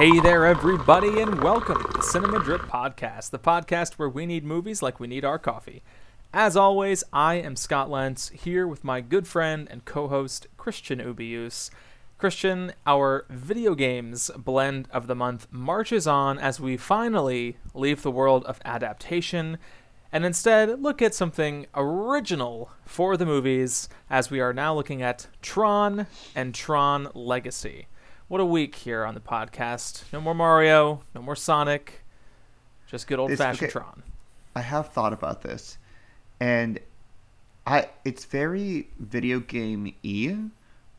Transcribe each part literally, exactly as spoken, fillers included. Hey there, everybody, and welcome to the Cinema Drip Podcast, the podcast where we need movies like we need our coffee. As always, I am Scott Lentz, here with my good friend and co-host, Christian Ubius. Christian, our video games blend of the month marches on as we finally leave the world of adaptation and instead look at something original for the movies, as we are now looking at Tron and Tron Legacy. What a week here on the podcast. No more Mario, no more Sonic, just good old-fashioned okay. Tron. I have thought about this, and I it's very video game-y,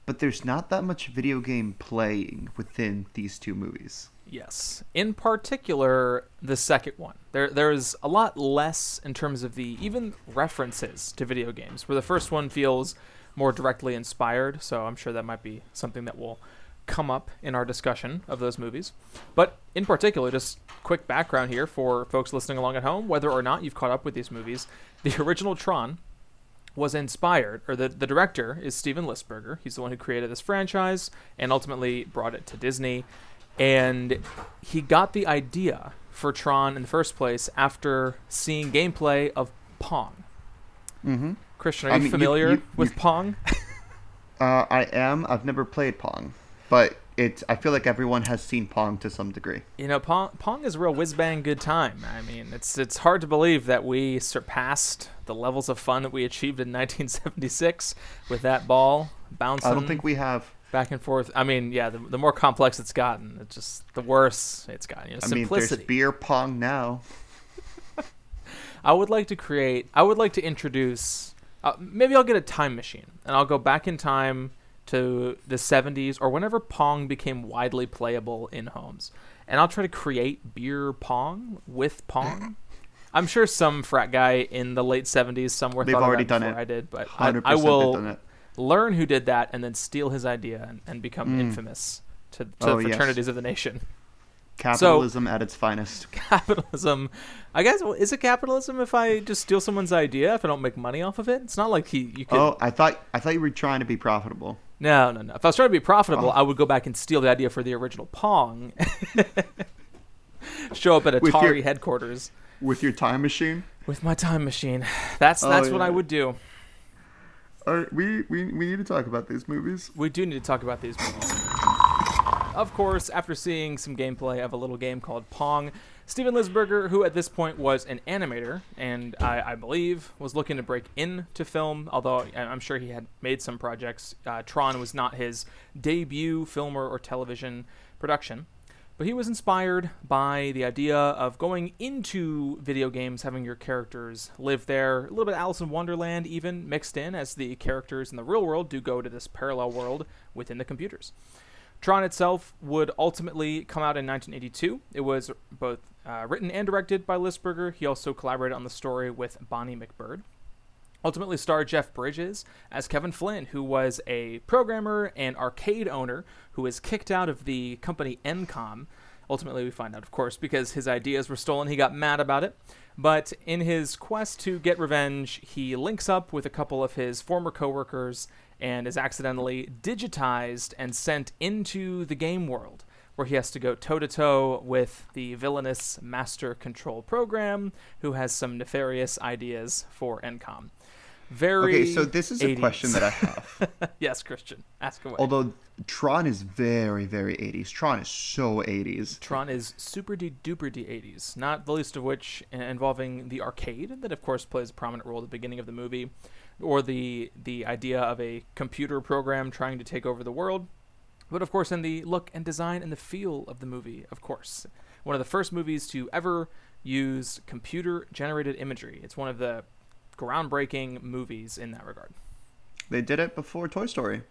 but there's not that much video game playing within these two movies. Yes, in particular, the second one. There, there's a lot less in terms of the even references to video games, where the first one feels more directly inspired, so I'm sure that might be something that will come up in our discussion of those movies. But in particular, just quick background here for folks listening along at home, whether or not you've caught up with these movies, the original Tron was inspired, or the, the director is Steven Lisberger. He's the one who created this franchise and ultimately brought it to Disney. And he got the idea for Tron in the first place after seeing gameplay of Pong. Mm-hmm. Christian, are you I mean, familiar you, you, with you, Pong? uh, I am. I've never played Pong. But it's, I feel like everyone has seen Pong to some degree. You know, Pong, Pong is a real whiz-bang good time. I mean, it's it's hard to believe that we surpassed the levels of fun that we achieved in nineteen seventy-six with that ball bouncing. I don't think we have. Back and forth. I mean, yeah, the, the more complex it's gotten, it's just the worse it's gotten. You know, simplicity. I mean, there's beer Pong now. I would like to create, I would like to introduce, uh, maybe I'll get a time machine, and I'll go back in time to the seventies, or whenever Pong became widely playable in homes. And I'll try to create beer Pong with Pong. I'm sure some frat guy in the late seventies somewhere They've thought already about it done before it. I did, but I, I will learn who did that and then steal his idea and, and become mm. infamous to, to oh, fraternities yes. of the nation. Capitalism so, at its finest. Capitalism. I guess, is it capitalism if I just steal someone's idea, if I don't make money off of it? It's not like he. You could... Oh, I thought I thought you were trying to be profitable. No, no, no. If I was trying to be profitable, oh. I would go back and steal the idea for the original Pong. Show up at Atari your, headquarters. With your time machine? With my time machine. That's that's oh, yeah. what I would do. Uh, we, we, we need to talk about these movies. We do need to talk about these movies. Of course, after seeing some gameplay of a little game called Pong, Steven Lisberger, who at this point was an animator, and I, I believe was looking to break into film, although I'm sure he had made some projects. Uh, Tron was not his debut film or, or television production, but he was inspired by the idea of going into video games, having your characters live there. A little bit of Alice in Wonderland even mixed in, as the characters in the real world do go to this parallel world within the computers. Tron itself would ultimately come out in nineteen eighty-two. It was both uh, written and directed by Lisberger. He also collaborated on the story with Bonnie McBird. Ultimately starred Jeff Bridges as Kevin Flynn, who was a programmer and arcade owner who was kicked out of the company Encom. Ultimately, we find out, of course, because his ideas were stolen. He got mad about it. But in his quest to get revenge, he links up with a couple of his former coworkers and is accidentally digitized and sent into the game world, where he has to go toe-to-toe with the villainous Master Control Program, who has some nefarious ideas for Encom. Very Okay, so this is eighties. A question that I have. Yes, Christian, ask away. Although Tron is very, very eighties. Tron is so eighties. Tron is super-de-duper-de eighties, not the least of which involving the arcade, that of course plays a prominent role at the beginning of the movie, or the the idea of a computer program trying to take over the world, but of course in the look and design and the feel of the movie, of course. One of the first movies to ever use computer-generated imagery. It's one of the groundbreaking movies in that regard. They did it before Toy Story.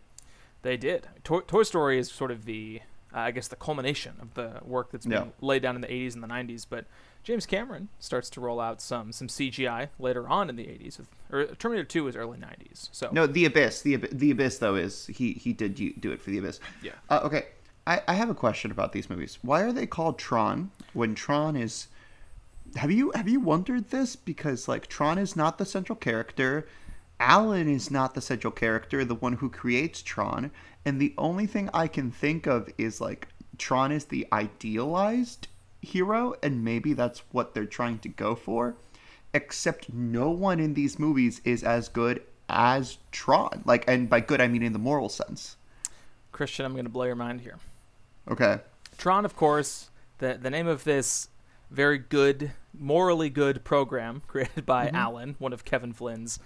They did. Toy, Toy Story is sort of the, uh, I guess, the culmination of the work that's been yeah. laid down in the eighties and the nineties, but James Cameron starts to roll out some some C G I later on in the eighties. With, or Terminator two is early nineties. So no, the Abyss. The the Abyss though is he he did do it for the Abyss. Yeah. Uh, okay, I, I have a question about these movies. Why are they called Tron when Tron is? Have you have you wondered this? Because like Tron is not the central character. Alan is not the central character, the one who creates Tron, and the only thing I can think of is like Tron is the idealized hero, and maybe that's what they're trying to go for, except no one in these movies is as good as Tron. Like, and by good I mean in the moral sense. Christian, I'm going to blow your mind here. Okay. Tron, of course, the the name of this very good, morally good program created by mm-hmm. Alan, one of Kevin Flynn's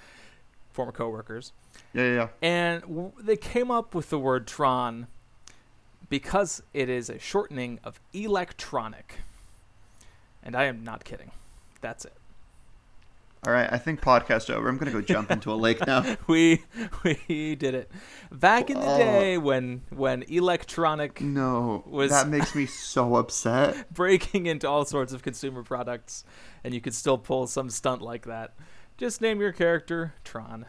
former co-workers. Yeah, yeah, yeah. And w- they came up with the word Tron because it is a shortening of electronic. And I am not kidding. That's it. All right, I think podcast over. I'm going to go jump into a lake now. we we did it. Back in the uh, day when when electronic no, was... that makes me so upset. breaking into all sorts of consumer products, and you could still pull some stunt like that. Just name your character Tron.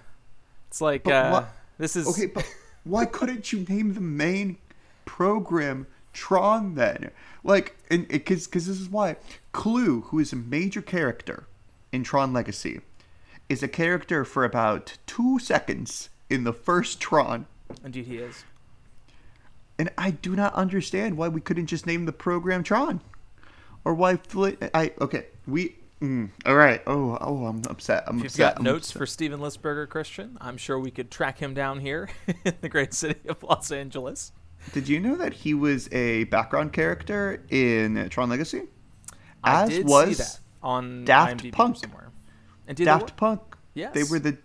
It's like, uh, wh- this is... Okay, but why couldn't you name the main program Tron then? Like, and because this is why. Clu, who is a major character in Tron Legacy, is a character for about two seconds in the first Tron. Indeed he is. And I do not understand why we couldn't just name the program Tron. Or why... Fli- I Okay, we... Mm, all right. Oh, oh, I'm upset. I'm if you've upset. got I'm notes upset. for Steven Lisberger, Christian, I'm sure we could track him down here in the great city of Los Angeles. Did you know that he was a background character in Tron Legacy? I As did was... see that. On Daft I M D B Punk somewhere. And did Daft they Punk. Yes. They were the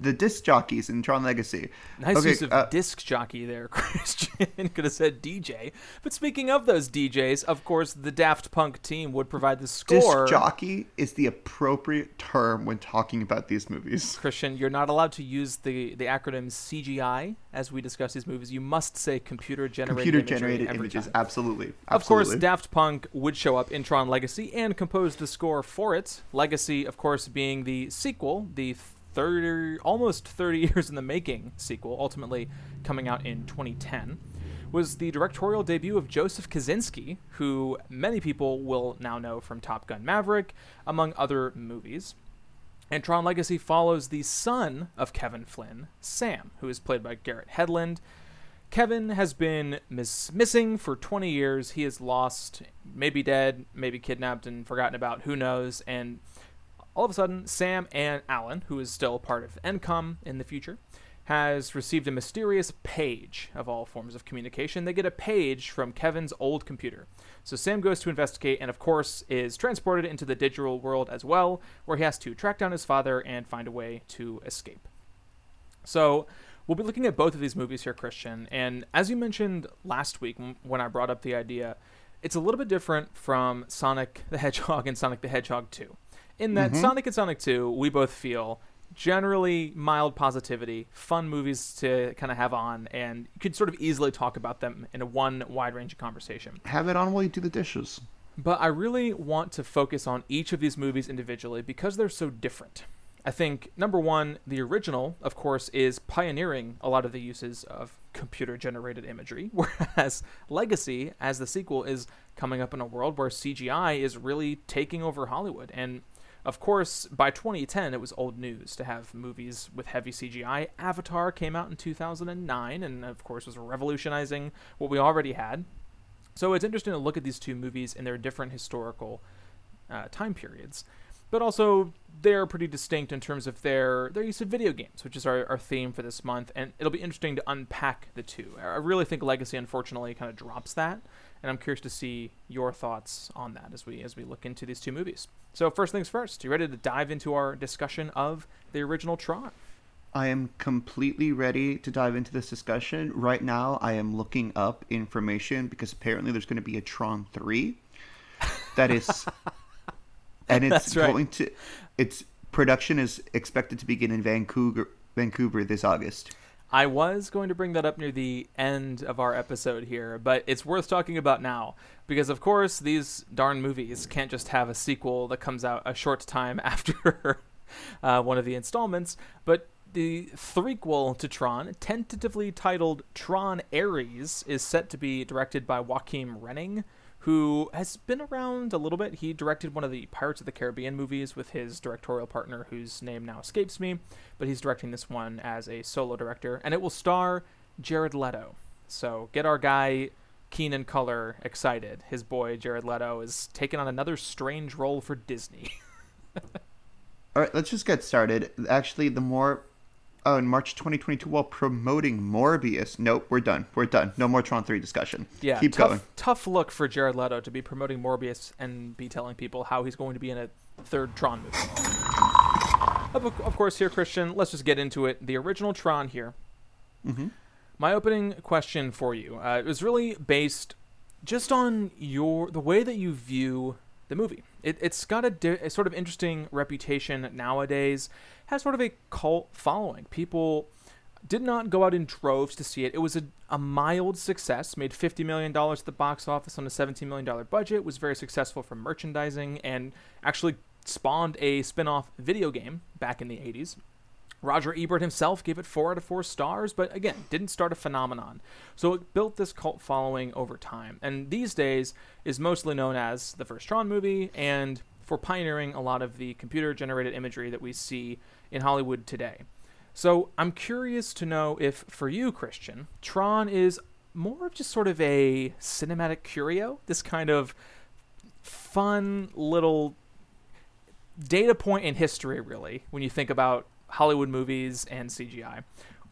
the disc jockeys in Tron Legacy. Nice okay, use of uh, disc jockey there, Christian. Could have said D J. But speaking of those D Js, of course, the Daft Punk team would provide the score. Disc jockey is the appropriate term when talking about these movies. Christian, you're not allowed to use the, the acronym C G I as we discuss these movies. You must say computer-generated images. Computer-generated images, absolutely, absolutely. Of course, Daft Punk would show up in Tron Legacy and compose the score for it. Legacy, of course, being the sequel, the Thirty, almost thirty years in the making sequel, ultimately coming out in twenty ten, was the directorial debut of Joseph Kosinski, who many people will now know from Top Gun Maverick, among other movies. And Tron Legacy follows the son of Kevin Flynn, Sam, who is played by Garrett Hedlund. Kevin has been mis- missing for twenty years. He is lost, maybe dead, maybe kidnapped and forgotten about, who knows, and all of a sudden, Sam and Alan, who is still part of Encom in the future, has received a mysterious page of all forms of communication. They get a page from Kevin's old computer. So Sam goes to investigate and, of course, is transported into the digital world as well, where he has to track down his father and find a way to escape. So we'll be looking at both of these movies here, Christian. And as you mentioned last week when I brought up the idea, it's a little bit different from Sonic the Hedgehog and Sonic the Hedgehog two. In that mm-hmm. Sonic and Sonic two, we both feel generally mild positivity, fun movies to kind of have on, and you could sort of easily talk about them in a one wide range of conversation. Have it on while you do the dishes. But I really want to focus on each of these movies individually because they're so different. I think, number one, the original, of course, is pioneering a lot of the uses of computer-generated imagery, whereas Legacy, as the sequel, is coming up in a world where C G I is really taking over Hollywood. And of course, by twenty ten, it was old news to have movies with heavy C G I. Avatar came out in two thousand nine and, of course, was revolutionizing what we already had. So it's interesting to look at these two movies in their different historical uh, time periods. But also, they're pretty distinct in terms of their, their use of video games, which is our, our theme for this month. And it'll be interesting to unpack the two. I really think Legacy, unfortunately, kind of drops that. And I'm curious to see your thoughts on that as we as we look into these two movies. So first things first, you ready to dive into our discussion of the original Tron? I am completely ready to dive into this discussion. Right now, I am looking up information because apparently there's going to be a Tron three. That is... and it's That's right. going to... Its production is expected to begin in Vancouver, Vancouver this August. I was going to bring that up near the end of our episode here, but it's worth talking about now because, of course, these darn movies can't just have a sequel that comes out a short time after uh, one of the installments, but the threequel to Tron, tentatively titled Tron Ares, is set to be directed by Joaquin Renning, who has been around a little bit. He directed one of the Pirates of the Caribbean movies with his directorial partner, whose name now escapes me, but he's directing this one as a solo director, and it will star Jared Leto. So get our guy Keenan Color excited. His boy, Jared Leto, is taking on another strange role for Disney. All right, let's just get started. Actually, the more... Oh, in March twenty twenty-two, while promoting Morbius. Nope, we're done. We're done. No more Tron three discussion. Yeah, keep tough, going. Tough look for Jared Leto to be promoting Morbius and be telling people how he's going to be in a third Tron movie. Of, of course, here, Christian, let's just get into it. The original Tron here. Mm-hmm. My opening question for you, uh, it was really based just on your the way that you view the movie. It, it's got a, di- a sort of interesting reputation nowadays, has sort of a cult following. People did not go out in droves to see it. It was a, a mild success, made fifty million dollars at the box office on a seventeen million dollars budget, was very successful for merchandising, and actually spawned a spin-off video game back in the eighties. Roger Ebert himself gave it four out of four stars, but again, didn't start a phenomenon. So it built this cult following over time, and these days is mostly known as the first Tron movie, and for pioneering a lot of the computer-generated imagery that we see in Hollywood today. So I'm curious to know if, for you, Christian, Tron is more of just sort of a cinematic curio, this kind of fun little data point in history, really, when you think about Hollywood movies and C G I,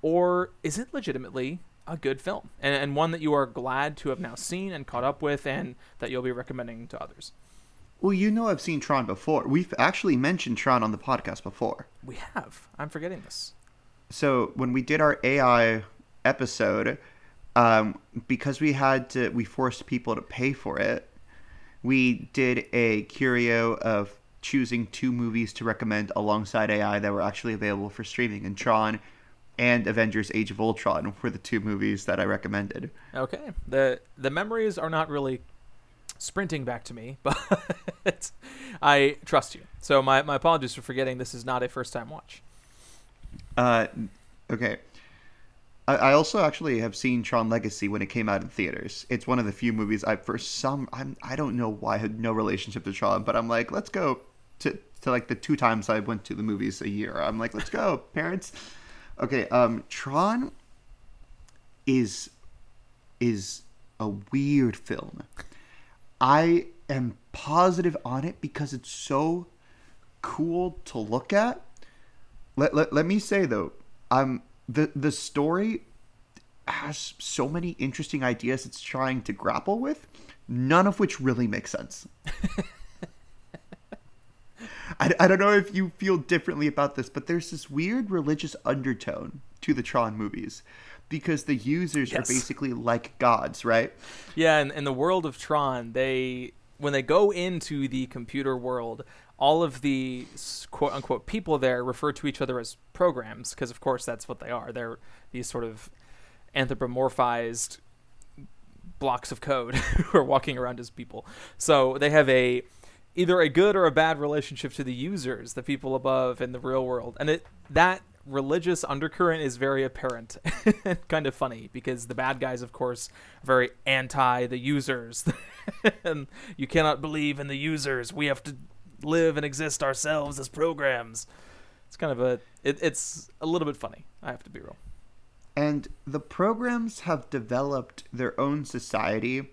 or is it legitimately a good film and, and one that you are glad to have now seen and caught up with and that you'll be recommending to others? Well, you know, I've seen Tron before. We've actually mentioned Tron on the podcast before. We have. I'm forgetting this. So when we did our A I episode, um, because we had to, we forced people to pay for it. We did a curio of choosing two movies to recommend alongside A I that were actually available for streaming, and Tron and Avengers Age of Ultron were the two movies that I recommended. Okay. The the memories are not really sprinting back to me, but I trust you. So my, my apologies for forgetting this is not a first-time watch. Uh, okay. I, I also actually have seen Tron Legacy when it came out in theaters. It's one of the few movies I, for some, I'm, I don't know why, I had no relationship to Tron, but I'm like, let's go. To, to like the two times I went to the movies a year, I'm like, let's go, parents. Okay, um, Tron is is a weird film. I am positive on it because it's so cool to look at. Let let, let me say though, um, the the story has so many interesting ideas it's trying to grapple with, none of which really make sense. I, I don't know if you feel differently about this, but there's this weird religious undertone to the Tron movies because the users yes. are basically like gods, right? Yeah, and in, in the world of Tron, they when they go into the computer world, all of the quote-unquote people there refer to each other as programs because, of course, that's what they are. They're these sort of anthropomorphized blocks of code who are walking around as people. So they have a... either a good or a bad relationship to the users, the people above in the real world. And it that religious undercurrent is very apparent and kind of funny because the bad guys, of course, are very anti the users. And you cannot believe in the users. We have to live and exist ourselves as programs. It's kind of a... It, it's a little bit funny. I have to be real. And the programs have developed their own society,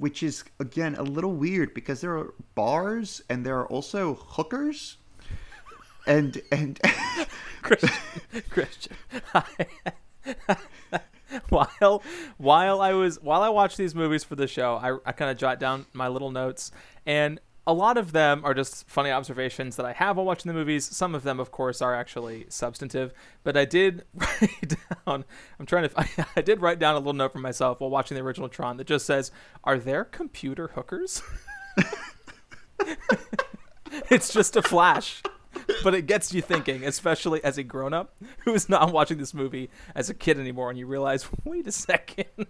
which is, again, a little weird because there are bars and there are also hookers. And... and Christian, Christian I, while while I was while I watched these movies for the show, I, I kind of jot down my little notes. And a lot of them are just funny observations that I have while watching the movies. Some of them, of course, are actually substantive. But I did write down... I'm trying to... I, I did write down a little note for myself while watching the original Tron that just says, "Are there computer hookers?" It's just a flash. But it gets you thinking, especially as a grown-up who is not watching this movie as a kid anymore. And you realize, wait a second.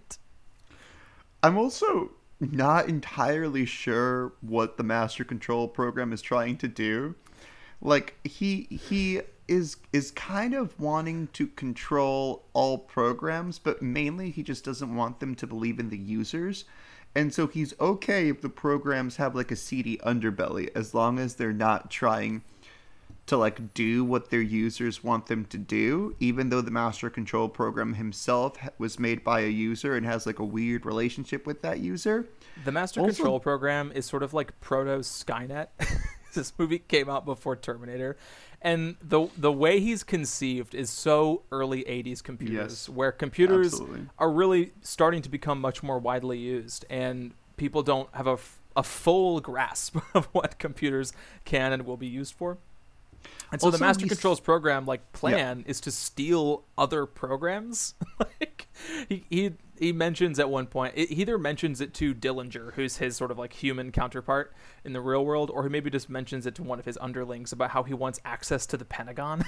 I'm also... not entirely sure what the Master Control Program is trying to do. Like, he he is is kind of wanting to control all programs, but mainly he just doesn't want them to believe in the users. And so he's okay if the programs have, like, a seedy underbelly, as long as they're not trying to like do what their users want them to do, even though the master control program himself was made by a user and has like a weird relationship with that user. The master also, control program is sort of like proto Skynet. This movie came out before Terminator, and the the way he's conceived is so early eighties computers, yes, where computers absolutely. are really starting to become much more widely used, and people don't have a, a full grasp of what computers can and will be used for. And so also, the Master Control's program like plan yeah. is to steal other programs. Like he, he he mentions at one point, it, he either mentions it to Dillinger, who's his sort of like human counterpart in the real world, or he maybe just mentions it to one of his underlings about how he wants access to the Pentagon.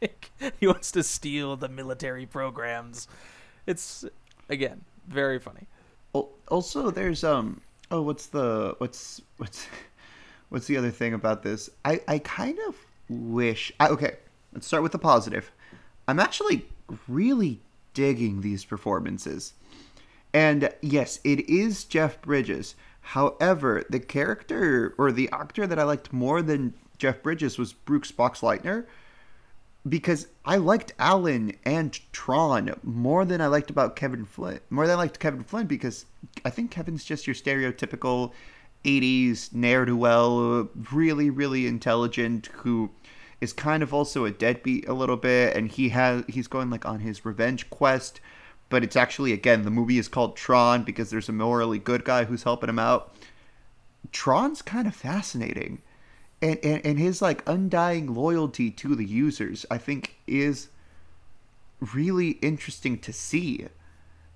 Like, he wants to steal the military programs. It's, again, very funny. Also, there's um oh what's the what's what's what's the other thing about this? I I kind of wish I, okay, let's start with the positive. I'm actually really digging these performances, and yes, it is Jeff Bridges. However, the character or the actor that I liked more than Jeff Bridges was Bruce Boxleitner, because I liked Alan and Tron more than I liked about Kevin Flynn, more than I liked Kevin Flynn, because I think Kevin's just your stereotypical eighties ne'er-do-well, really, really intelligent, who is kind of also a deadbeat a little bit, and he has he's going like on his revenge quest, but it's actually, again, the movie is called Tron because there's a morally good guy who's helping him out. Tron's kind of fascinating. And, and and his like undying loyalty to the users, I think, is really interesting to see.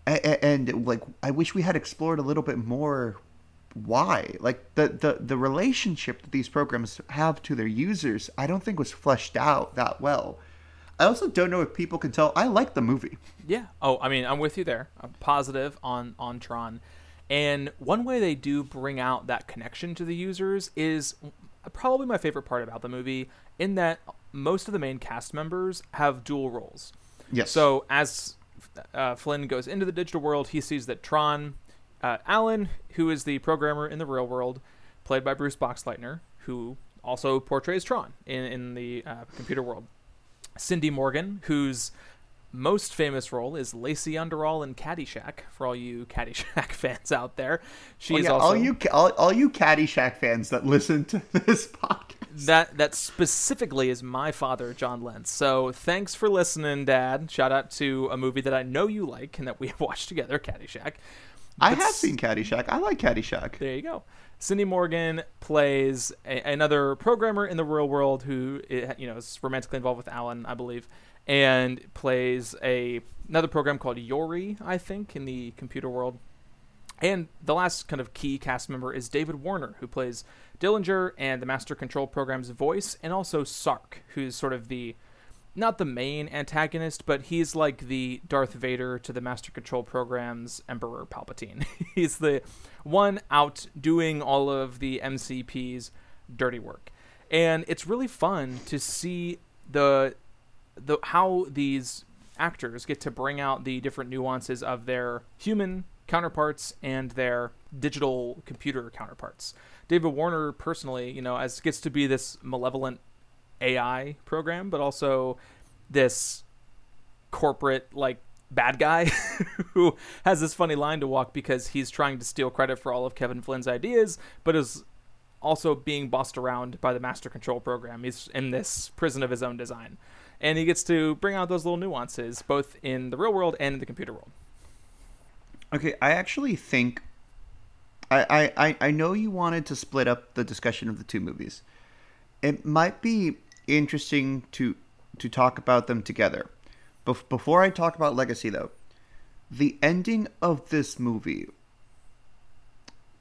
And, and like, I wish we had explored a little bit more why, like the, the, the relationship that these programs have to their users, I don't think was fleshed out that well. I also don't know if people can tell. I like the movie. Yeah. Oh, I mean, I'm with you there. I'm positive on on Tron, and one way they do bring out that connection to the users is probably my favorite part about the movie, in that most of the main cast members have dual roles. Yes. So as uh, Flynn goes into the digital world, he sees that Tron, uh, Alan, who is the programmer in the real world, played by Bruce Boxleitner, who also portrays Tron in, in the uh, computer world. Cindy Morgan, whose most famous role is Lacey Underall in Caddyshack, for all you Caddyshack fans out there. She oh, yeah, is also all you all, all you Caddyshack fans that listen to this podcast. That that specifically is my father, John Lentz. So thanks for listening, Dad. Shout out to a movie that I know you like and that we have watched together, Caddyshack. But I have seen Caddyshack. I like Caddyshack. There you go. Cindy Morgan plays a, another programmer in the real world who, you know, is romantically involved with Alan, I believe, and plays a another program called Yori, I think, in the computer world. And the last kind of key cast member is David Warner, who plays Dillinger and the Master Control Program's voice, and also Sark, who's sort of the, not the main antagonist, but he's like the Darth Vader to the Master Control Program's Emperor Palpatine. He's the one out doing all of the M C P's dirty work. And it's really fun to see the... The, how these actors get to bring out the different nuances of their human counterparts and their digital computer counterparts. David Warner, personally, you know, as gets to be this malevolent A I program, but also this corporate, like, bad guy who has this funny line to walk because he's trying to steal credit for all of Kevin Flynn's ideas, but is also being bossed around by the Master Control Program. He's in this prison of his own design. And he gets to bring out those little nuances, both in the real world and in the computer world. Okay, I actually think... I, I, I know you wanted to split up the discussion of the two movies. It might be interesting to to talk about them together. Bef- before I talk about Legacy, though, the ending of this movie...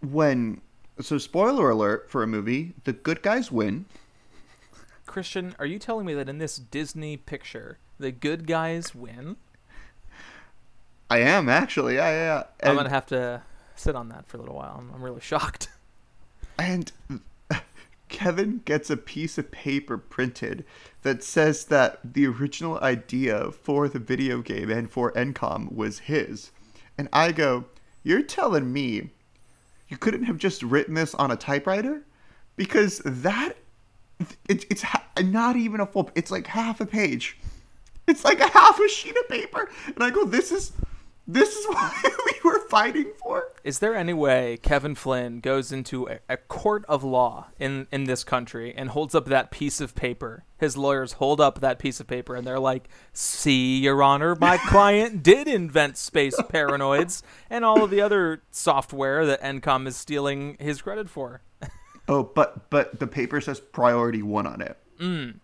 When... So, spoiler alert for a movie, the good guys win... Christian, are you telling me that in this Disney picture, the good guys win? I am, actually. Yeah, yeah. And I'm going to have to sit on that for a little while. I'm, I'm really shocked. And Kevin gets a piece of paper printed that says that the original idea for the video game and for Encom was his. And I go, you're telling me you couldn't have just written this on a typewriter? Because that It's it's not even a full. It's like half a page. It's like a half a sheet of paper, and I go, "This is, this is what we were fighting for." Is there any way Kevin Flynn goes into a, a court of law in in this country and holds up that piece of paper? His lawyers hold up that piece of paper, and they're like, "See, Your Honor, my client did invent Space Paranoids and all of the other software that Encom is stealing his credit for." Oh, but but the paper says priority one on it. Mm.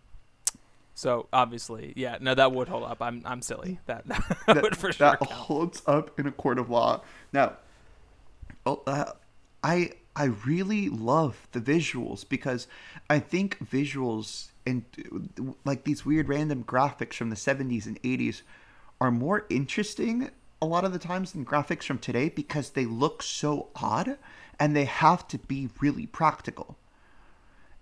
So obviously, yeah, no, that would hold up. I'm I'm silly. That that, that would for sure. That count. Holds up in a court of law. Now, oh, uh, I I really love the visuals, because I think visuals and like these weird random graphics from the seventies and eighties are more interesting a lot of the times than graphics from today, because they look so odd. And they have to be really practical.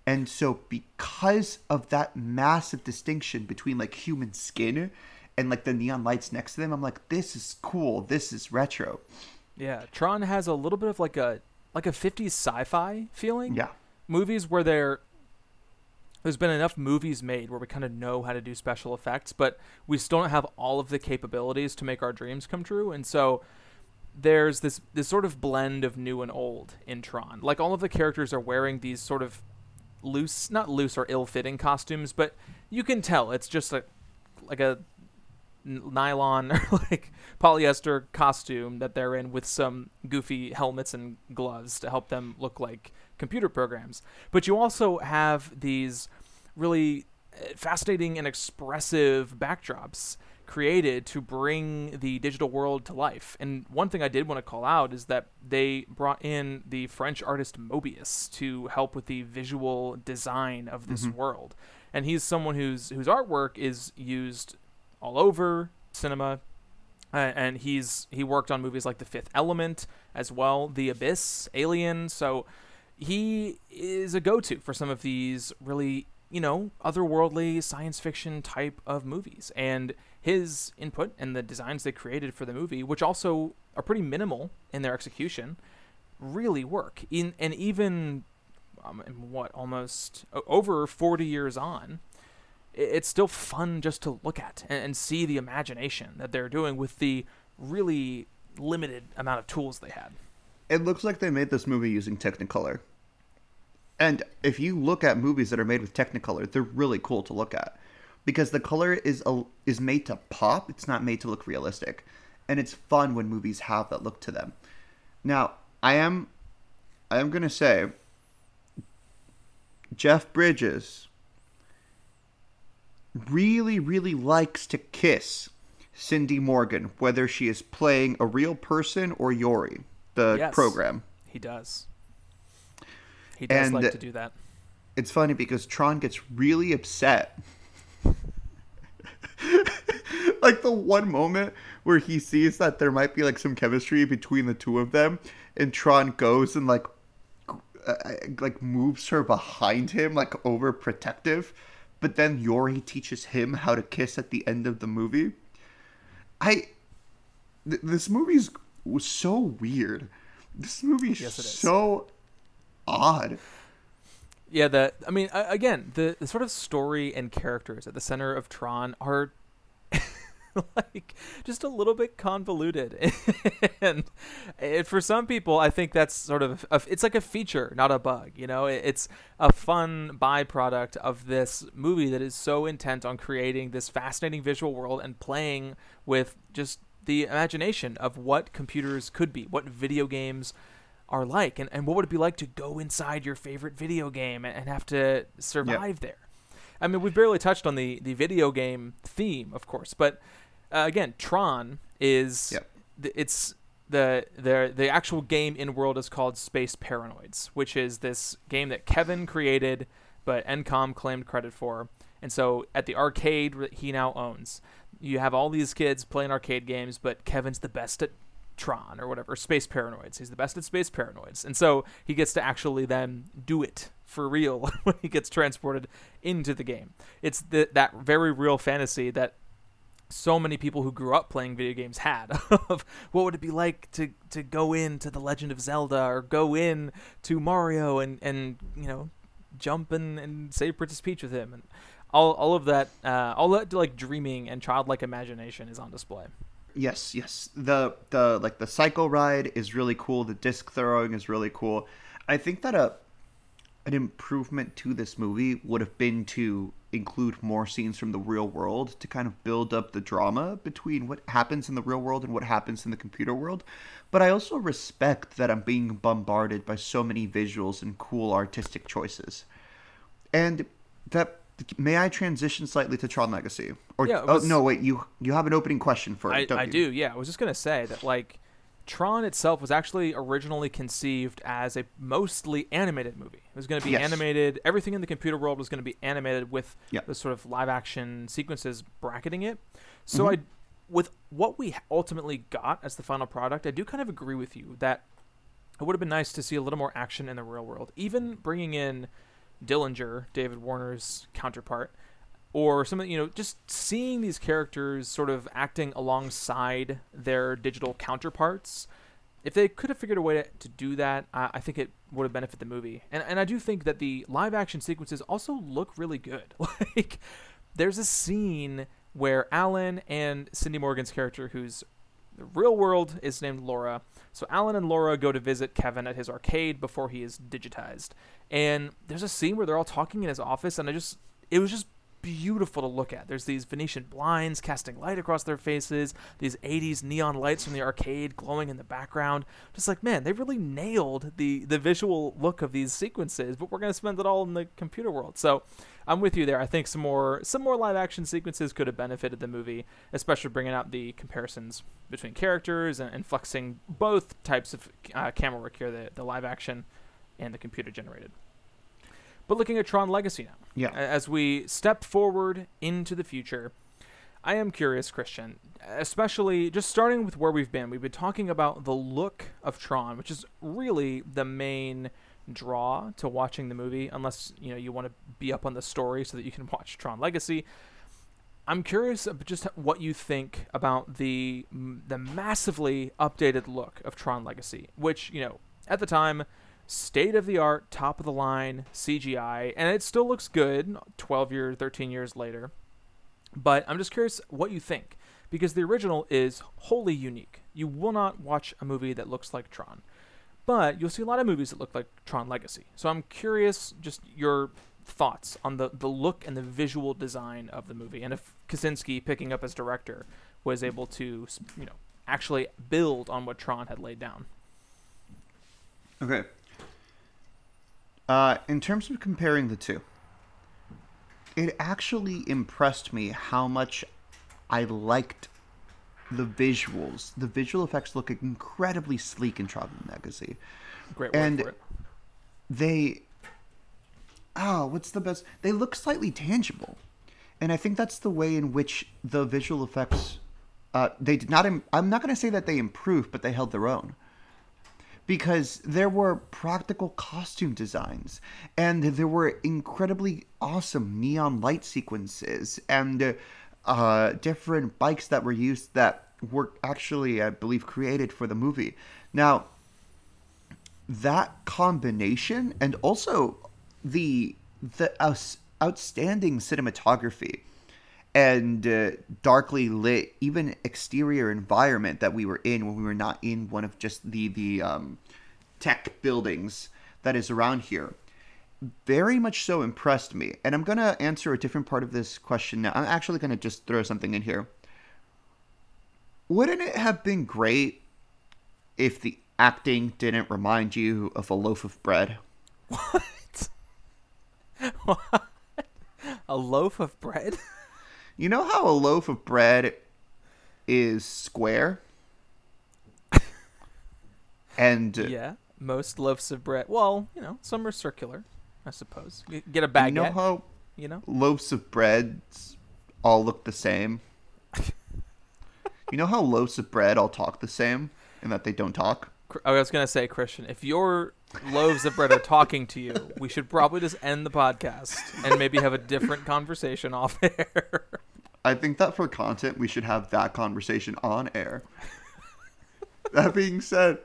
And so because of that massive distinction between like human skin and like the neon lights next to them, I'm like, this is cool. This is retro. Yeah. Tron has a little bit of like a like a fifties sci-fi feeling. Yeah. Movies where there there's been enough movies made where we kind of know how to do special effects, but we still don't have all of the capabilities to make our dreams come true. And so there's this this sort of blend of new and old in Tron. Like, all of the characters are wearing these sort of loose, not loose or ill-fitting costumes, but you can tell it's just a, like a nylon or like polyester costume that they're in with some goofy helmets and gloves to help them look like computer programs. But you also have these really fascinating and expressive backdrops created to bring the digital world to life. And one thing I did want to call out is that they brought in the French artist Mobius to help with the visual design of this mm-hmm. world. And he's someone whose whose artwork is used all over cinema. Uh, and he's he worked on movies like The Fifth Element as well, The Abyss, Alien. So he is a go-to for some of these really, you know, otherworldly science fiction type of movies. And his input and the designs they created for the movie, which also are pretty minimal in their execution, really work. In and even um, what almost over forty years on, it's still fun just to look at and, and see the imagination that they're doing with the really limited amount of tools they had. It looks like they made this movie using Technicolor. And if you look at movies that are made with Technicolor, they're really cool to look at, because the color is a, is made to pop. It's not made to look realistic, and it's fun when movies have that look to them. Now, I am, I am gonna say, Jeff Bridges really, really likes to kiss Cindy Morgan, whether she is playing a real person or Yori, the yes, program. He does. He does and like to do that. It's funny because Tron gets really upset. Like the one moment where he sees that there might be like some chemistry between the two of them, and Tron goes and like uh, like moves her behind him, like overprotective. But then Yori teaches him how to kiss at the end of the movie. I th- this movie's was so weird. This movie's yes, it is. so. odd. Yeah, that I mean, again, the, the sort of story and characters at the center of Tron are like just a little bit convoluted, and it, for some people, I think that's sort of a, it's like a feature, not a bug. You know, it, it's a fun byproduct of this movie that is so intent on creating this fascinating visual world and playing with just the imagination of what computers could be, what video games are like, and, and what would it be like to go inside your favorite video game and, and have to survive yep. there. I mean, we've barely touched on the, the video game theme, of course, but uh, again, Tron is yep. th- it's the, the the actual game in world is called Space Paranoids, which is this game that Kevin created, but Encom claimed credit for. And so at the arcade he now owns, you have all these kids playing arcade games, but Kevin's the best at Tron or whatever, Space Paranoids. He's the best at Space Paranoids. And so he gets to actually then do it for real when he gets transported into the game. It's the, that very real fantasy that so many people who grew up playing video games had of what would it be like to, to go into The Legend of Zelda or go in to Mario and, and, you know, jump and, and say Princess Peach with him, and all all of that, uh, all that like dreaming and childlike imagination is on display. Yes, yes. The the like the cycle ride is really cool. The disc throwing is really cool. I think that a an improvement to this movie would have been to include more scenes from the real world to kind of build up the drama between what happens in the real world and what happens in the computer world. But I also respect that I'm being bombarded by so many visuals and cool artistic choices. And that, may I transition slightly to Tron Legacy? Or yeah, was, oh no, wait, you you have an opening question for it, don't you? I do, yeah. I was just going to say that, like, Tron itself was actually originally conceived as a mostly animated movie. It was going to be yes. animated. Everything in the computer world was going to be animated with yep. the sort of live action sequences bracketing it. So mm-hmm. I, with what we ultimately got as the final product, I do kind of agree with you that it would have been nice to see a little more action in the real world. Even bringing in Dillinger, David Warner's counterpart, or something, you know, just seeing these characters sort of acting alongside their digital counterparts. If they could have figured a way to, to do that, uh, I think it would have benefited the movie. And and I do think that the live action sequences also look really good. Like, there's a scene where Alan and Cindy Morgan's character, who's the real world, is named Laura. So Alan and Laura go to visit Kevin at his arcade before he is digitized. And there's a scene where they're all talking in his office, and I just, it was just beautiful to look at. There's these Venetian blinds casting light across their faces, these eighties neon lights from the arcade glowing in the background. Just like, man, they really nailed the the visual look of these sequences, but we're going to spend it all in the computer world. So I'm with you there. I think some more some more live action sequences could have benefited the movie, especially bringing out the comparisons between characters and, and flexing both types of uh, camera work here, the, the live action and the computer generated. But looking at Tron Legacy now, yeah. as we step forward into the future, I am curious, Christian, especially just starting with where we've been. We've been talking about the look of Tron, which is really the main draw to watching the movie, unless, you know, you want to be up on the story so that you can watch Tron Legacy. I'm curious just what you think about the the massively updated look of Tron Legacy, which, you know, at the time, state-of-the-art, top-of-the-line C G I, and it still looks good twelve years, thirteen years later. But I'm just curious what you think, because the original is wholly unique. You will not watch a movie that looks like Tron, but you'll see a lot of movies that look like Tron Legacy. So I'm curious just your thoughts on the, the look and the visual design of the movie, and if Kosinski, picking up as director, was able to, you know, actually build on what Tron had laid down. Okay. Uh, in terms of comparing the two, it actually impressed me how much I liked the visuals. The visual effects look incredibly sleek in Tron Legacy. Great word for it. They, oh, what's the best? They look slightly tangible, and I think that's the way in which the visual effects. Uh, they did not. Im- I'm not going to say that they improved, but they held their own. Because there were practical costume designs, and there were incredibly awesome neon light sequences, and uh, different bikes that were used that were actually, I believe, created for the movie. Now, that combination, and also the the outstanding cinematography and uh, darkly lit, even exterior environment that we were in when we were not in one of just the, the um, tech buildings that is around here, very much so impressed me. And I'm going to answer a different part of this question now. I'm actually going to just throw something in here. Wouldn't it have been great if the acting didn't remind you of a loaf of bread? What? What? A loaf of bread? You know how a loaf of bread is square? And uh, yeah, most loaves of bread. Well, you know, some are circular, I suppose. You get a baguette. You know how you know? loaves of bread all look the same? You know how loaves of bread all talk the same and that they don't talk? I was going to say, Christian, if your loaves of bread are talking to you, we should probably just end the podcast and maybe have a different conversation off air. I think that for content, we should have that conversation on air. That being said,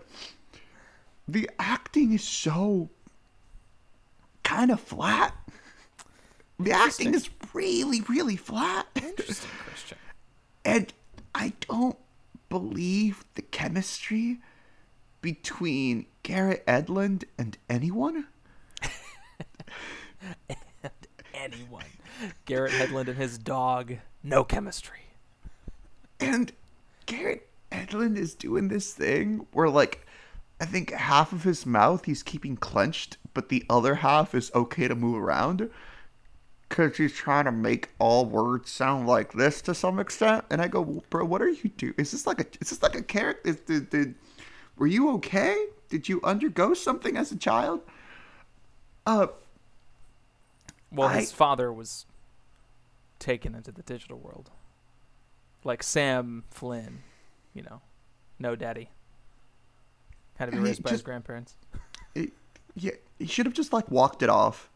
the acting is so kind of flat. The acting is really, really flat. Interesting question. And I don't believe the chemistry between Garrett Hedlund and anyone. and anyone. Garrett Hedlund and his dog, no chemistry. And Garrett Hedlund is doing this thing where, like, I think half of his mouth he's keeping clenched, but the other half is okay to move around. Because he's trying to make all words sound like this to some extent. And I go, well, bro, what are you doing? Is this like a is this like a character? Did, did, did, were you okay? Did you undergo something as a child? Uh, well, I, his father was taken into the digital world. Like Sam Flynn, you know, no daddy. Had to be raised by just, his grandparents. It, yeah, he should have just like walked it off.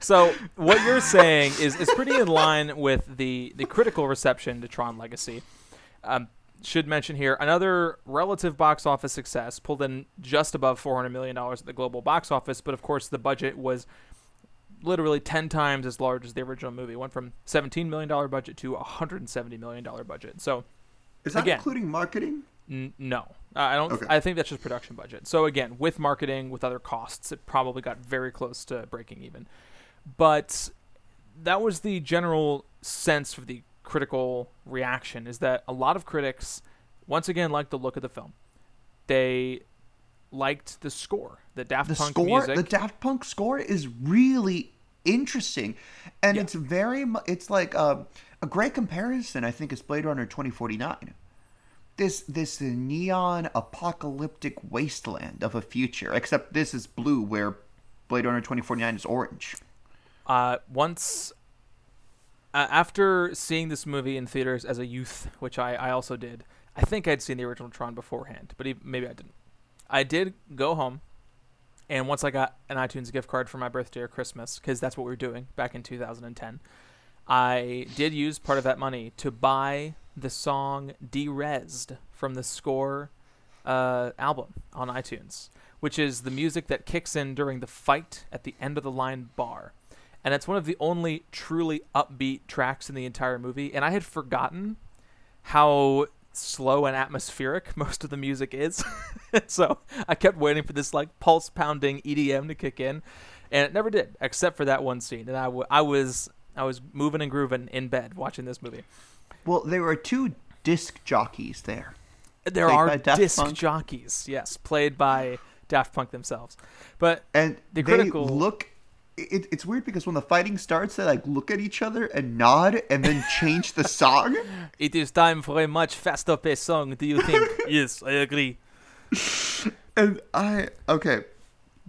So what you're saying is, is pretty in line with the, the critical reception to Tron Legacy. Um, should mention here, another relative box office success, pulled in just above four hundred million dollars at the global box office, but of course the budget was literally ten times as large as the original movie. It went from seventeen million dollars budget to one hundred seventy million dollars budget. So, is that again, including marketing? N- no. Uh, I don't. Okay. I think that's just production budget. So again, with marketing, with other costs, it probably got very close to breaking even. But that was the general sense of the critical reaction, is that a lot of critics, once again, liked the look of the film. They liked the score, the Daft the Punk score, music. The Daft Punk score is really interesting. And yeah. it's very – it's like a, a great comparison, I think, is Blade Runner twenty forty-nine. This this neon apocalyptic wasteland of a future, except this is blue where – Blade Runner twenty forty-nine is orange. Uh, once, uh, after seeing this movie in theaters as a youth, which I, I also did, I think I'd seen the original Tron beforehand, but even, maybe I didn't. I did go home, and once I got an iTunes gift card for my birthday or Christmas, because that's what we were doing back in two thousand ten, I did use part of that money to buy the song Derezzed from the Score uh, album on iTunes, which is the music that kicks in during the fight at the end of the line bar. And it's one of the only truly upbeat tracks in the entire movie. And I had forgotten how slow and atmospheric most of the music is. So I kept waiting for this like pulse pounding E D M to kick in. And it never did, except for that one scene. And I, w- I was I was moving and grooving in bed watching this movie. Well, there were two disc jockeys there. There are disc Punk. jockeys, yes, played by... Daft Punk themselves, but and the critical look. It, it's weird because when the fighting starts, they like look at each other and nod, and then change the song. It is time for a much faster paced song. Do you think? Yes, I agree. And I okay,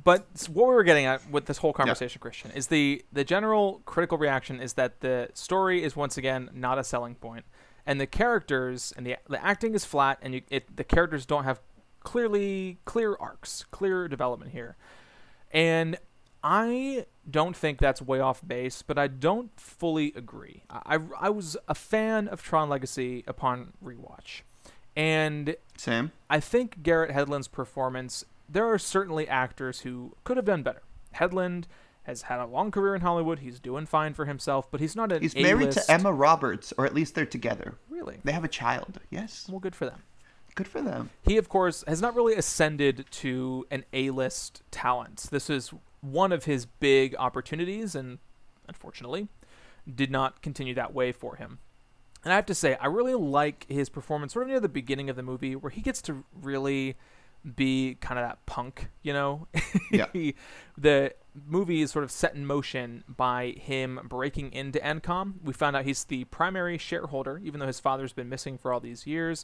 but what we were getting at with this whole conversation, yeah. Christian, is the the general critical reaction is that the story is once again not a selling point, and the characters and the the acting is flat, and you, it, the characters don't have. Clearly, clear arcs, clear development here. And I don't think that's way off base, but I don't fully agree. I, I was a fan of Tron Legacy upon rewatch. And Sam? I think Garrett Hedlund's performance, there are certainly actors who could have done better. Hedlund has had a long career in Hollywood. He's doing fine for himself, but he's not an A-list. He's married to Emma Roberts, or at least they're together. Really? They have a child, yes. Well, good for them. Good for them. He, of course, has not really ascended to an A-list talent. This is one of his big opportunities and, unfortunately, did not continue that way for him. And I have to say, I really like his performance sort of near the beginning of the movie where he gets to really be kind of that punk, you know? Yeah. he, the movie is sort of set in motion by him breaking into Encom. We found out he's the primary shareholder, even though his father's been missing for all these years.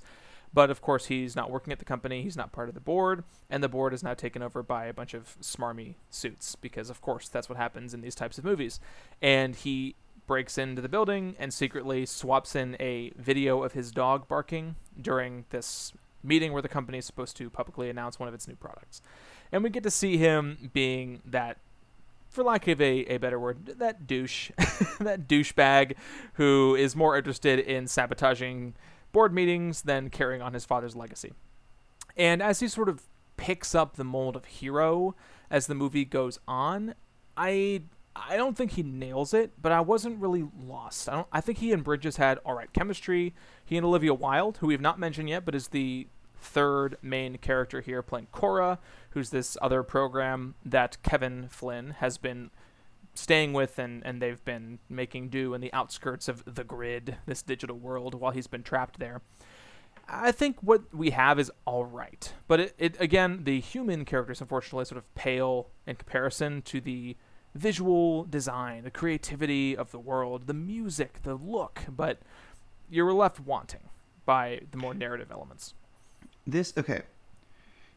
But, of course, he's not working at the company. He's not part of the board. And the board is now taken over by a bunch of smarmy suits because, of course, that's what happens in these types of movies. And he breaks into the building and secretly swaps in a video of his dog barking during this meeting where the company is supposed to publicly announce one of its new products. And we get to see him being that, for lack of a, a better word, that douche, that douchebag who is more interested in sabotaging board meetings than carrying on his father's legacy. And as he sort of picks up the mold of hero as the movie goes on. I I don't think he nails it, but I wasn't really lost. I don't. I think he and Bridges had all right chemistry. He and Olivia Wilde, who we have not mentioned yet, but is the third main character here, playing Cora, who's this other program that Kevin Flynn has been staying with, and, and they've been making do in the outskirts of the grid, this digital world, while he's been trapped there. I think what we have is all right. But it, it again, the human characters, unfortunately, sort of pale in comparison to the visual design, the creativity of the world, the music, the look, but you're left wanting by the more narrative elements. This, okay.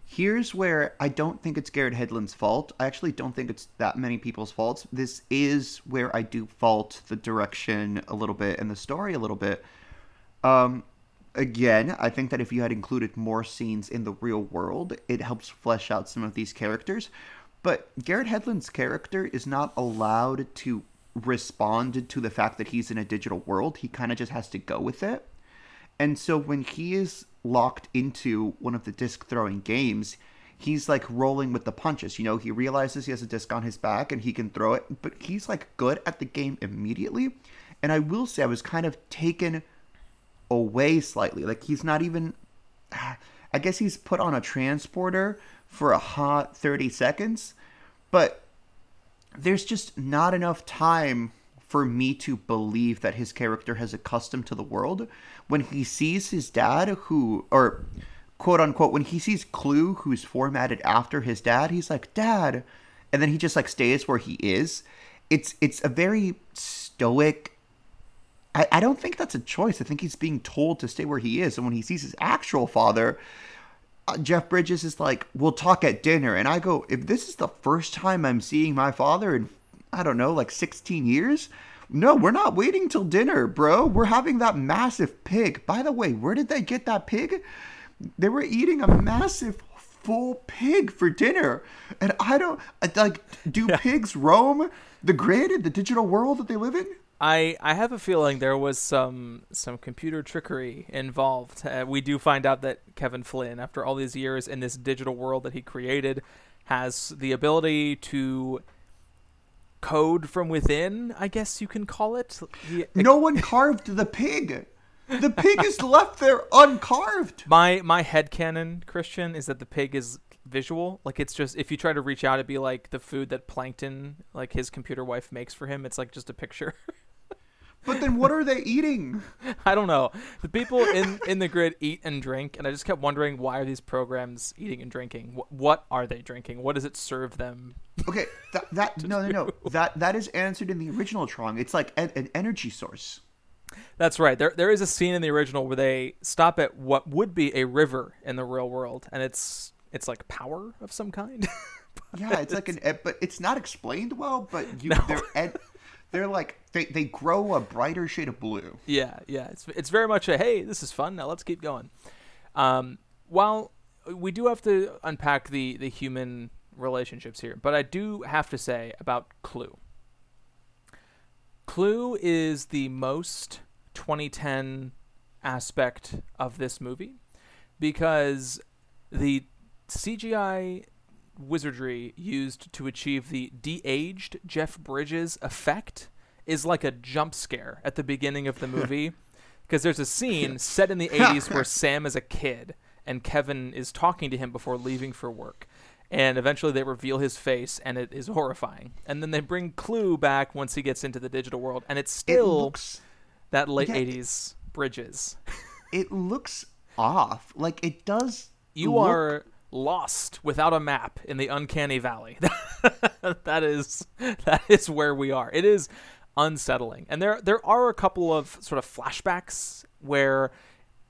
Here's where I don't think it's Garrett Hedlund's fault. I actually don't think it's that many people's faults. This is where I do fault the direction a little bit and the story a little bit. Um, again, I think that if you had included more scenes in the real world, it helps flesh out some of these characters. But Garrett Hedlund's character is not allowed to respond to the fact that he's in a digital world. He kind of just has to go with it. And so when he is locked into one of the disc-throwing games, he's, like, rolling with the punches. You know, he realizes he has a disc on his back and he can throw it, but he's, like, good at the game immediately. And I will say I was kind of taken away slightly. Like, he's not even... I guess he's put on a transporter for a hot thirty seconds, but there's just not enough time for me to believe that his character has accustomed to the world. When he sees his dad, who, or quote unquote, when he sees Clu, who's formatted after his dad, he's like, "Dad," and then he just like stays where he is. It's it's a very stoic. I, I don't think that's a choice. I think he's being told to stay where he is. And when he sees his actual father, uh, Jeff Bridges is like, "We'll talk at dinner." And I go, "If this is the first time I'm seeing my father in, I don't know, like sixteen years? No, we're not waiting till dinner, bro. We're having that massive pig." By the way, where did they get that pig? They were eating a massive full pig for dinner. And I don't, like, do yeah. pigs roam the grid in the digital world that they live in? I, I have a feeling there was some some computer trickery involved. Uh, we do find out that Kevin Flynn, after all these years in this digital world that he created, has the ability to... code from within, I guess you can call it. He, no one carved the pig. The pig is left there uncarved. My my headcanon, Christian, is that the pig is visual. Like, it's just, if you try to reach out, it'd be like the food that Plankton, like his computer wife, makes for him. It's like just a picture. But then what are they eating? I don't know. The people in, in the grid eat and drink, and I just kept wondering, why are these programs eating and drinking? What, what are they drinking? What does it serve them? Okay, that, that no, no, no. That, that is answered in the original Tron. It's like an, an energy source. That's right. There There is a scene in the original where they stop at what would be a river in the real world, and it's it's like power of some kind. Yeah, it's like an... But it's not explained well, but you... No. They're ed- They're like, they, they grow a brighter shade of blue. Yeah, yeah. It's it's very much a, hey, this is fun. Now let's keep going. Um, while we do have to unpack the, the human relationships here, but I do have to say about Clu. Clu is the most twenty ten aspect of this movie because the C G I wizardry used to achieve the de-aged Jeff Bridges effect is like a jump scare at the beginning of the movie, because there's a scene set in the eighties where Sam is a kid and Kevin is talking to him before leaving for work, and eventually they reveal his face and it is horrifying, and then they bring Clu back once he gets into the digital world, and it's still it looks, that late yeah, eighties it, Bridges. It looks off. Like, it does. You look- are lost without a map in the uncanny valley. that is that is where we are. It is unsettling, and there there are a couple of sort of flashbacks where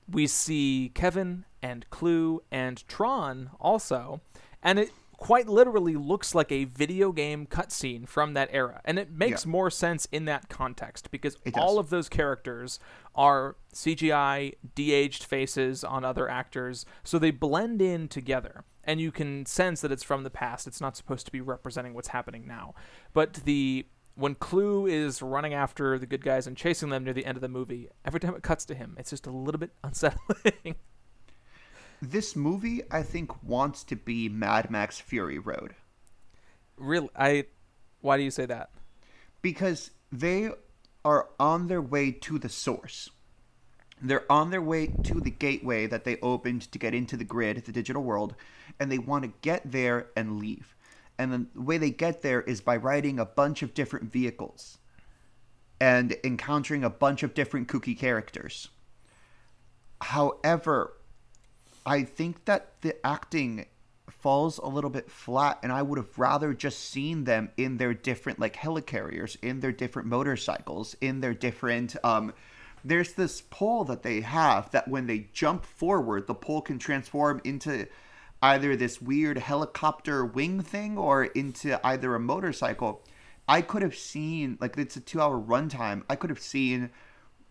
we see Kevin and Clu and Tron also, and it quite literally looks like a video game cutscene from that era, and it makes yeah. more sense in that context because all of those characters are C G I de-aged faces on other actors, so they blend in together and you can sense that it's from the past. It's not supposed to be representing what's happening now. But the when Clu is running after the good guys and chasing them near the end of the movie, every time it cuts to him, it's just a little bit unsettling. this movie, I think, wants to be Mad Max Fury Road. Really? I. Why do you say that? Because they are on their way to the source. They're on their way to the gateway that they opened to get into the grid, the digital world, and they want to get there and leave. And the way they get there is by riding a bunch of different vehicles and encountering a bunch of different kooky characters. However, I think that the acting falls a little bit flat, and I would have rather just seen them in their different, like, helicarriers, in their different motorcycles, in their different... Um, there's this pole that they have that when they jump forward, the pole can transform into either this weird helicopter wing thing or into either a motorcycle. I could have seen, like, it's a two-hour runtime. I could have seen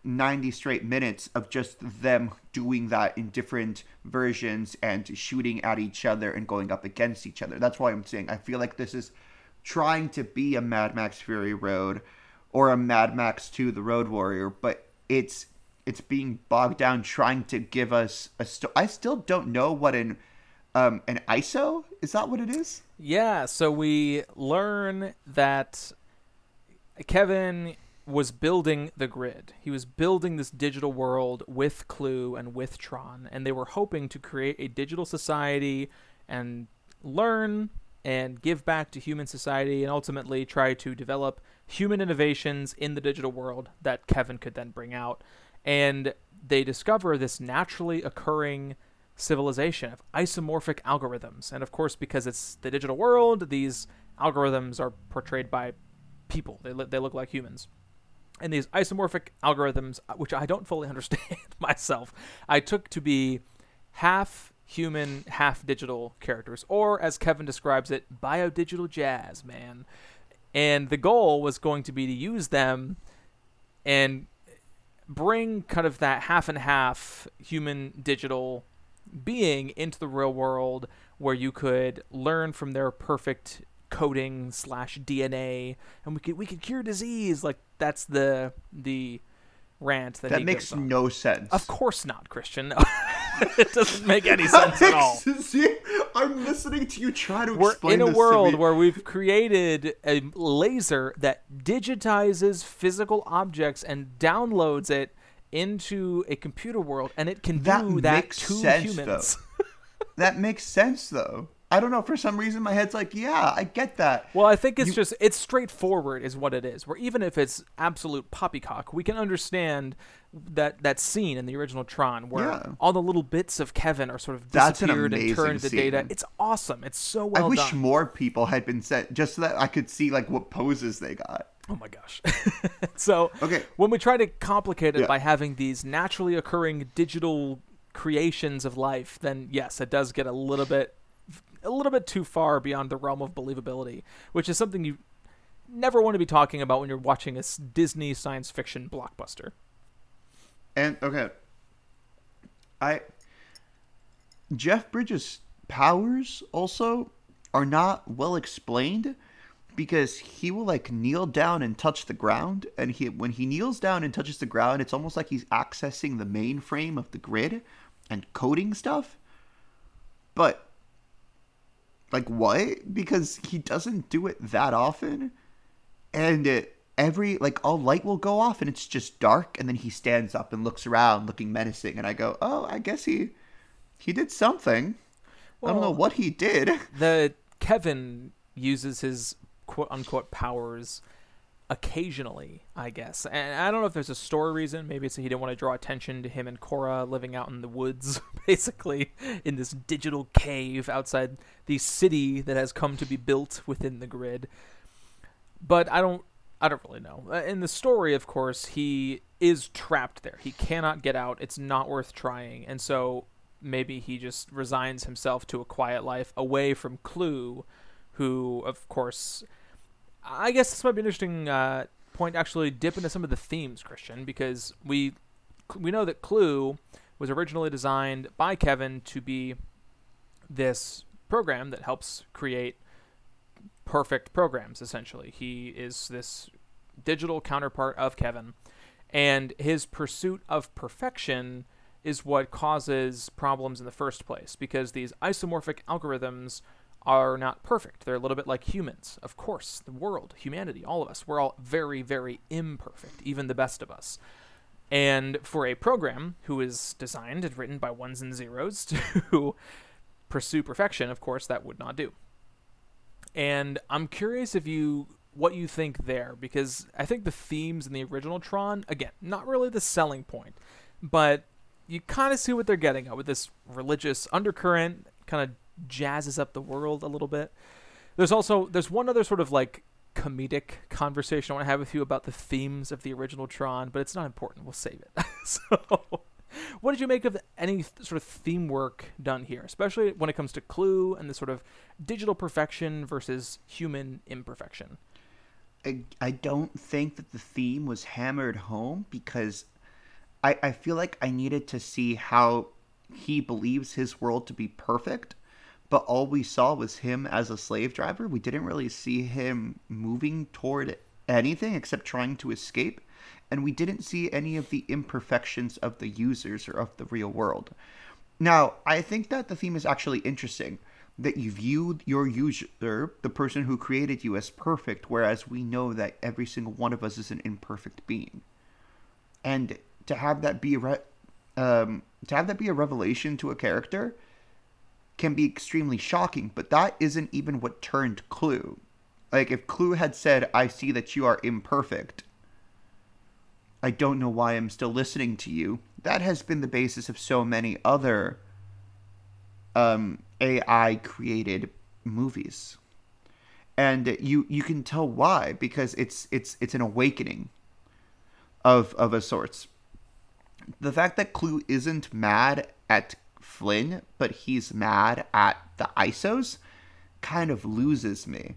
ninety straight minutes of just them doing that in different versions and shooting at each other and going up against each other. That's why I'm saying I feel like this is trying to be a Mad Max Fury Road or a Mad Max two The Road Warrior, but It's it's being bogged down trying to give us a sto- I still don't know what an um, an I S O is. That what it is? Yeah. So we learn that Kevin was building the grid. He was building this digital world with Clu and with Tron, and they were hoping to create a digital society and learn and give back to human society and ultimately try to develop human innovations in the digital world that Kevin could then bring out. And they discover this naturally occurring civilization of isomorphic algorithms. And of course, because it's the digital world, these algorithms are portrayed by people. They, li- they look like humans. And these isomorphic algorithms, which I don't fully understand myself, I took to be half human, half digital characters, or as Kevin describes it, biodigital jazz, man. And the goal was going to be to use them and bring kind of that half and half human digital being into the real world, where you could learn from their perfect coding slash D N A, and we could we could cure disease. Like, that's the the rant that, that he makes no sense. Of course not, Christian. It doesn't make any sense at all. I'm listening to you try to We're explain this to me. We're in a world where we've created a laser that digitizes physical objects and downloads it into a computer world, and it can that do that to sense, humans. That makes sense, though. I don't know. For some reason, my head's like, yeah, I get that. Well, I think it's you... just it's straightforward is what it is, where even if it's absolute poppycock, we can understand that that scene in the original Tron where yeah. all the little bits of Kevin are sort of disappeared and turned to data. It's awesome. It's so well done. I wish done. more people had been sent just so that I could see like what poses they got. Oh, my gosh. So okay. when we try to complicate it yeah. by having these naturally occurring digital creations of life, then, yes, it does get a little bit. a little bit too far beyond the realm of believability, which is something you never want to be talking about when you're watching a Disney science fiction blockbuster. And okay, I Jeff Bridges' powers also are not well explained, because he will like kneel down and touch the ground, and he when he kneels down and touches the ground, it's almost like he's accessing the mainframe of the grid and coding stuff. But like, what? Because he doesn't do it that often. And it, every, like, all light will go off and it's just dark. And then he stands up and looks around looking menacing. And I go, oh, I guess he he did something. Well, I don't know what he did. The Kevin uses his quote-unquote powers occasionally, I guess. And I don't know if there's a story reason. Maybe it's that he didn't want to draw attention to him and Cora living out in the woods, basically, in this digital cave outside the city that has come to be built within the grid. But I don't I don't really know. In the story, of course, he is trapped there. He cannot get out. It's not worth trying. And so maybe he just resigns himself to a quiet life away from Clu, who, of course... I guess this might be an interesting uh, point to actually dip into some of the themes, Christian, because we we know that Clu was originally designed by Kevin to be this program that helps create perfect programs, essentially. He is this digital counterpart of Kevin, and his pursuit of perfection is what causes problems in the first place, because these isomorphic algorithms are not perfect. They're a little bit like humans. Of course, the world, humanity, all of us, we're all very, very imperfect, even the best of us. And for a program who is designed and written by ones and zeros to pursue perfection, of course, that would not do. And I'm curious if you what you think there, because I think the themes in the original Tron, again, not really the selling point, but you kind of see what they're getting at with this religious undercurrent, kind of jazzes up the world a little bit. There's also there's one other sort of like comedic conversation I want to have with you about the themes of the original Tron, but it's not important. We'll save it. So what did you make of any sort of theme work done here, especially when it comes to Clu and the sort of digital perfection versus human imperfection? I, I don't think that the theme was hammered home, because I, I feel like I needed to see how he believes his world to be perfect. But all we saw was him as a slave driver. We didn't really see him moving toward anything except trying to escape. And we didn't see any of the imperfections of the users or of the real world. Now, I think that the theme is actually interesting, that you viewed your user, the person who created you, as perfect, whereas we know that every single one of us is an imperfect being. And to have that be a re- um, to have that be a revelation to a character can be extremely shocking, but that isn't even what turned Clu. Like, if Clu had said, I see that you are imperfect, I don't know why I'm still listening to you, that has been the basis of so many other um, A I-created movies. And you you can tell why, because it's it's it's an awakening of, of a sorts. The fact that Clu isn't mad at Flynn, but he's mad at the I S Os, kind of loses me.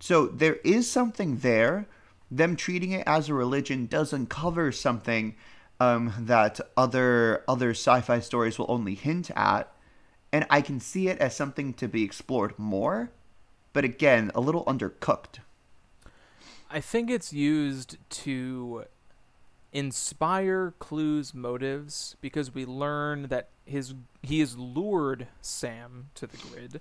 So there is something there. Them treating it as a religion does uncover something um, that other other sci-fi stories will only hint at, and I can see it as something to be explored more, but again, a little undercooked. I think it's used to inspire Clu's motives, because we learn that his he has lured Sam to the grid,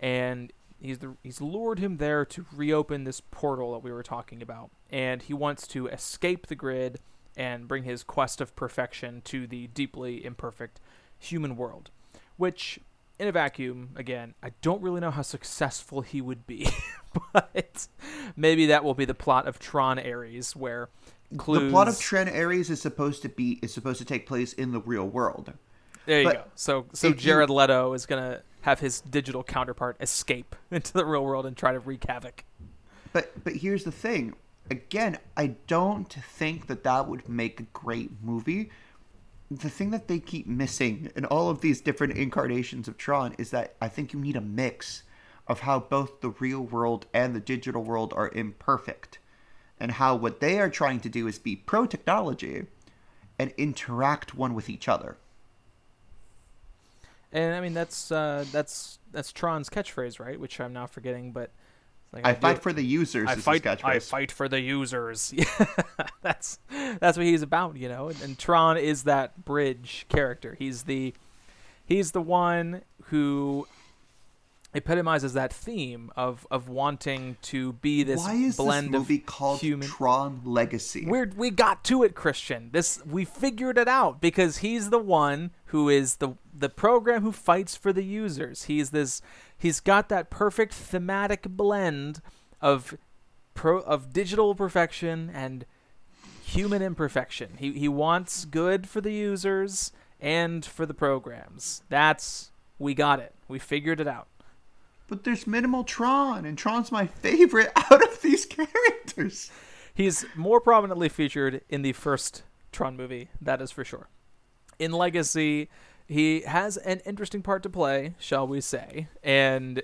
and he's the, he's lured him there to reopen this portal that we were talking about, and he wants to escape the grid and bring his quest of perfection to the deeply imperfect human world, which in a vacuum, again, I don't really know how successful he would be, but maybe that will be the plot of Tron Ares, where Clues... The plot of Tron Ares is supposed to be is supposed to take place in the real world. There you but go. So so Jared you... Leto is going to have his digital counterpart escape into the real world and try to wreak havoc. But but here's the thing. Again, I don't think that that would make a great movie. The thing that they keep missing in all of these different incarnations of Tron is that I think you need a mix of how both the real world and the digital world are imperfect, and how what they are trying to do is be pro-technology and interact one with each other. And I mean, that's uh, that's that's Tron's catchphrase, right? Which I'm now forgetting, but like, I, I fight do, for the users. I is fight. His catchphrase. I fight for the users. that's that's what he's about, you know. And, and Tron is that bridge character. He's the he's the one who epitomizes that theme of, of wanting to be this blend of... Why is this movie called human... Tron Legacy? We're, we got to it, Christian. This we figured it out, because he's the one who is the the program who fights for the users. He's this. He's got that perfect thematic blend of pro, of digital perfection and human imperfection. He he wants good for the users and for the programs. That's we got it. We figured it out. But there's minimal Tron, and Tron's my favorite out of these characters. He's more prominently featured in the first Tron movie, that is for sure. In Legacy, he has an interesting part to play, shall we say, and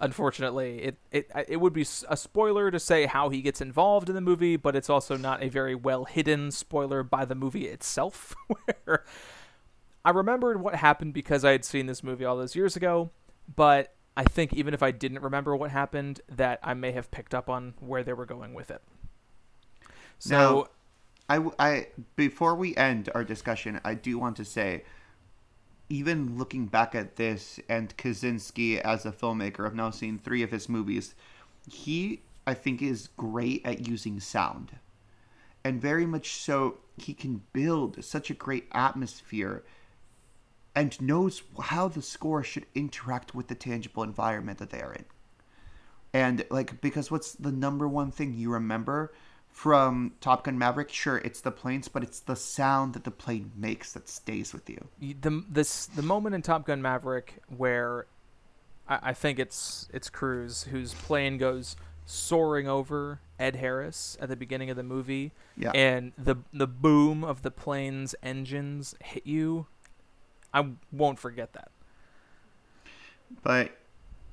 unfortunately, it, it, it would be a spoiler to say how he gets involved in the movie, but it's also not a very well-hidden spoiler by the movie itself, where I remembered what happened because I had seen this movie all those years ago, but I think even if I didn't remember what happened, that I may have picked up on where they were going with it. So now, I, I, before we end our discussion, I do want to say even looking back at this and Kosinski as a filmmaker, I've now seen three of his movies, he, I think, is great at using sound. And very much so, he can build such a great atmosphere and knows how the score should interact with the tangible environment that they are in. And, like, because what's the number one thing you remember from Top Gun Maverick? Sure, it's the planes, but it's the sound that the plane makes that stays with you. The this the moment in Top Gun Maverick where I, I think it's it's Cruise whose plane goes soaring over Ed Harris at the beginning of the movie, yeah. and the the boom of the plane's engines hit you. I won't forget that. But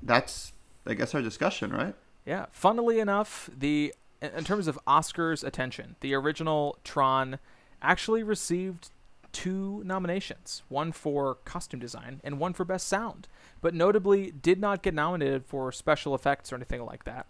that's, I guess, our discussion, right? Yeah. Funnily enough, the in terms of Oscars attention, the original Tron actually received two nominations, one for costume design and one for best sound, but notably did not get nominated for special effects or anything like that.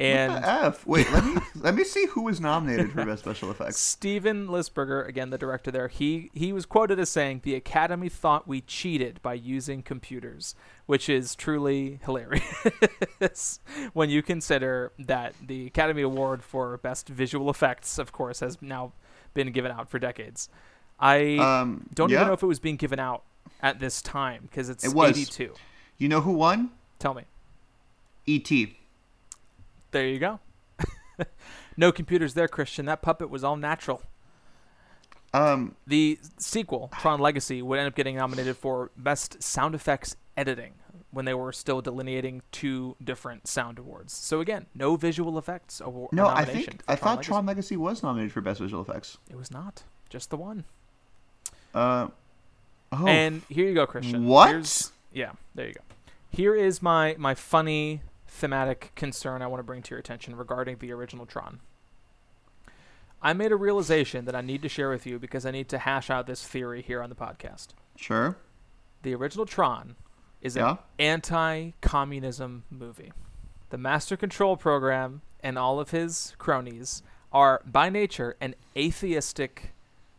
And what the F? Wait, let me let me see who was nominated for best special effects. Steven Lisberger, again the director there, he he was quoted as saying, "The Academy thought we cheated by using computers," which is truly hilarious when you consider that the Academy Award for best visual effects, of course, has now been given out for decades. I um, don't yeah. even know if it was being given out at this time because it's it was. eighty-two. You know who won? Tell me. E T There you go. No computers there, Christian. That puppet was all natural. Um, the sequel, Tron Legacy, would end up getting nominated for Best Sound Effects Editing when they were still delineating two different sound awards. So again, no visual effects award. No, I think I Tron thought Legacy. Tron Legacy was nominated for Best Visual Effects. It was not. Just the one. Uh, oh. And here you go, Christian. What? Here's, yeah, there you go. Here is my my funny... thematic concern I want to bring to your attention regarding the original Tron. I made a realization that I need to share with you because I need to hash out this theory here on the podcast. Sure. The original Tron is yeah. an anti-communism movie. The Master Control Program and all of his cronies are, by nature, an atheistic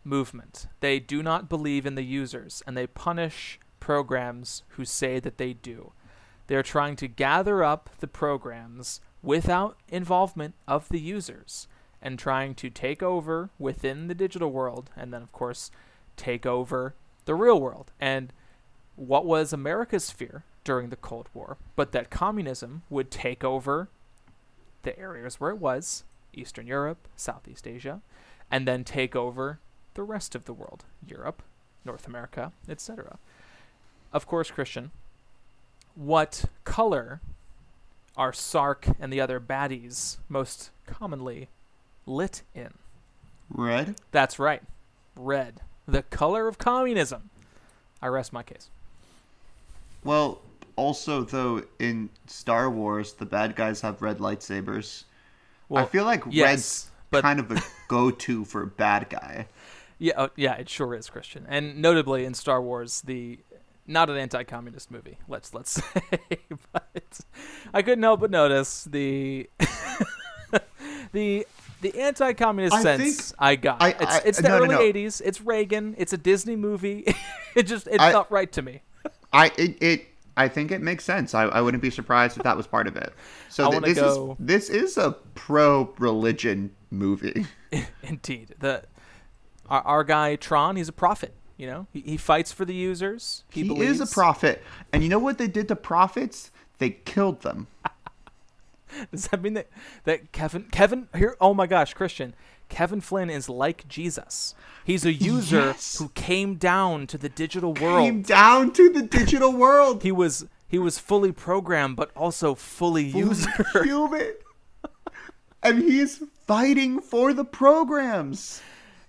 movement. They do not believe in the users, and they punish programs who say that they do. They're trying to gather up the programs without involvement of the users and trying to take over within the digital world and then, of course, take over the real world. And what was America's fear during the Cold War, but that communism would take over the areas where it was, Eastern Europe, Southeast Asia, and then take over the rest of the world, Europe, North America, et cetera. Of course, Christian... what color are Sark and the other baddies most commonly lit in? Red? That's right. Red. The color of communism. I rest my case. Well, also, though, in Star Wars, the bad guys have red lightsabers. Well, I feel like yes, red's but... kind of a go-to for a bad guy. Yeah, oh, yeah, it sure is, Christian. And notably, in Star Wars, the... not an anti-communist movie, let's let's say, but I couldn't help but notice the the the anti-communist I sense I got. I, it's, I, it's the no, early no, no. eighties. It's Reagan. It's a Disney movie. It just it felt right to me. I it, it I think it makes sense. I, I wouldn't be surprised if that was part of it. So th- this go... is this is a pro-religion movie. Indeed, the our, our guy Tron, he's a prophet. You know, he, he fights for the users. He, he is a prophet. And you know what they did to prophets? They killed them. Does that mean that, that Kevin, Kevin here? Oh my gosh, Christian, Kevin Flynn is like Jesus. He's a user yes. who came down to the digital world. Came down to the digital world. He was, he was fully programmed, but also fully, fully user. Human. And he's fighting for the programs.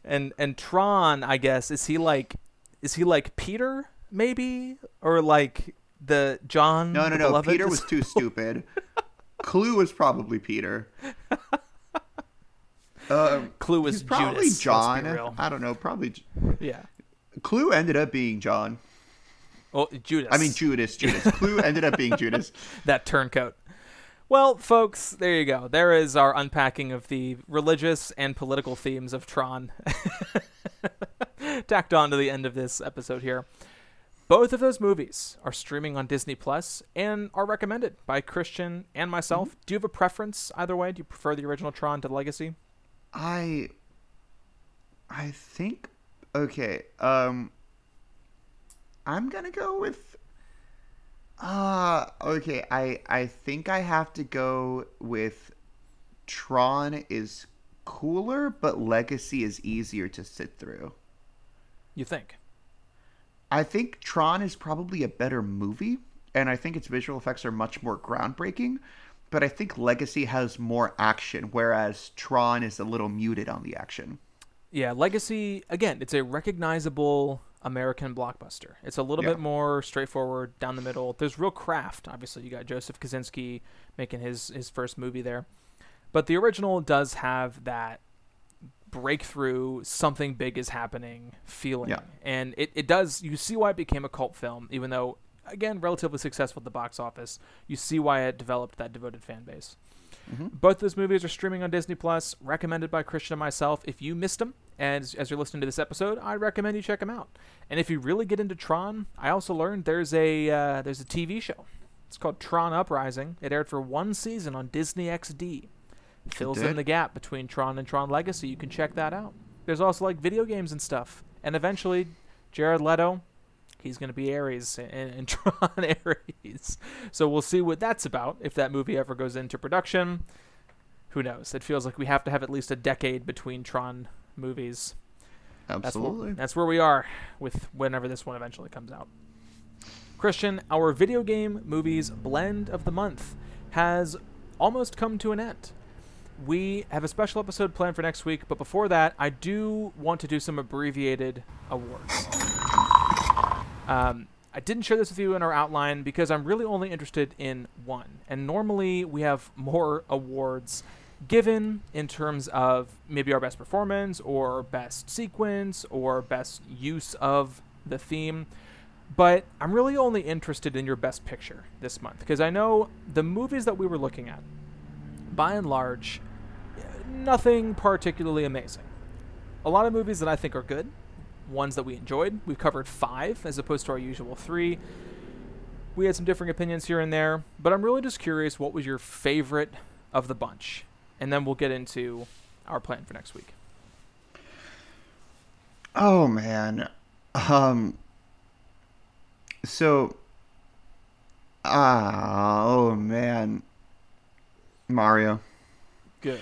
And and Tron, I guess, is he like, is he like Peter maybe, or like the John? No, no, no. Peter was too stupid. Clu was probably Peter. Um, Clu was he's probably Judas, John. I don't know. Probably. Yeah. Clu ended up being John. Well, Judas. I mean Judas. Judas. Clu ended up being Judas. That turncoat. Well, folks, there you go. There is our unpacking of the religious and political themes of Tron. Tacked on to the end of this episode here. Both of those movies are streaming on Disney Plus and are recommended by Christian and myself. Mm-hmm. Do you have a preference either way? Do you prefer the original Tron to Legacy? I I think okay. Um I'm going to go with uh okay, I I think I have to go with Tron is cooler, but Legacy is easier to sit through. You think? I think Tron is probably a better movie, and I think its visual effects are much more groundbreaking, but I think Legacy has more action, whereas Tron is a little muted on the action. Yeah, Legacy, again, it's a recognizable American blockbuster. It's a little yeah. bit more straightforward, down the middle. There's real craft, obviously. You got Joseph Kosinski making his, his first movie there. But the original does have that breakthrough, something big is happening feeling. Yeah. And it, it does, you see why it became a cult film, even though, again, relatively successful at the box office. You see why it developed that devoted fan base. Mm-hmm. Both those movies are streaming on Disney Plus, recommended by Christian and myself. If you missed them, as, as you're listening to this episode, I recommend you check them out. And if you really get into Tron, I also learned there's a uh, there's a T V show. It's called Tron Uprising. It aired for one season on Disney X D. Fills in the gap between Tron and Tron Legacy. You can check that out. There's also like video games and stuff. And eventually, Jared Leto, he's going to be Ares in, in Tron Ares. So we'll see what that's about if that movie ever goes into production. Who knows? It feels like we have to have at least a decade between Tron movies. Absolutely. That's, that's where we are with whenever this one eventually comes out. Christian, our video game movies blend of the month has almost come to an end. We have a special episode planned for next week, but before that, I do want to do some abbreviated awards. Um, I didn't share this with you in our outline because I'm really only interested in one. And normally we have more awards given in terms of maybe our best performance or best sequence or best use of the theme. But I'm really only interested in your best picture this month because I know the movies that we were looking at, by and large, nothing particularly amazing. A lot of movies that I think are good, ones that we enjoyed. We've covered five as opposed to our usual three. We had some differing opinions here and there, but I'm really just curious, what was your favorite of the bunch? And then we'll get into our plan for next week. Oh, man. Um. So. Ah, oh, man. Mario. Good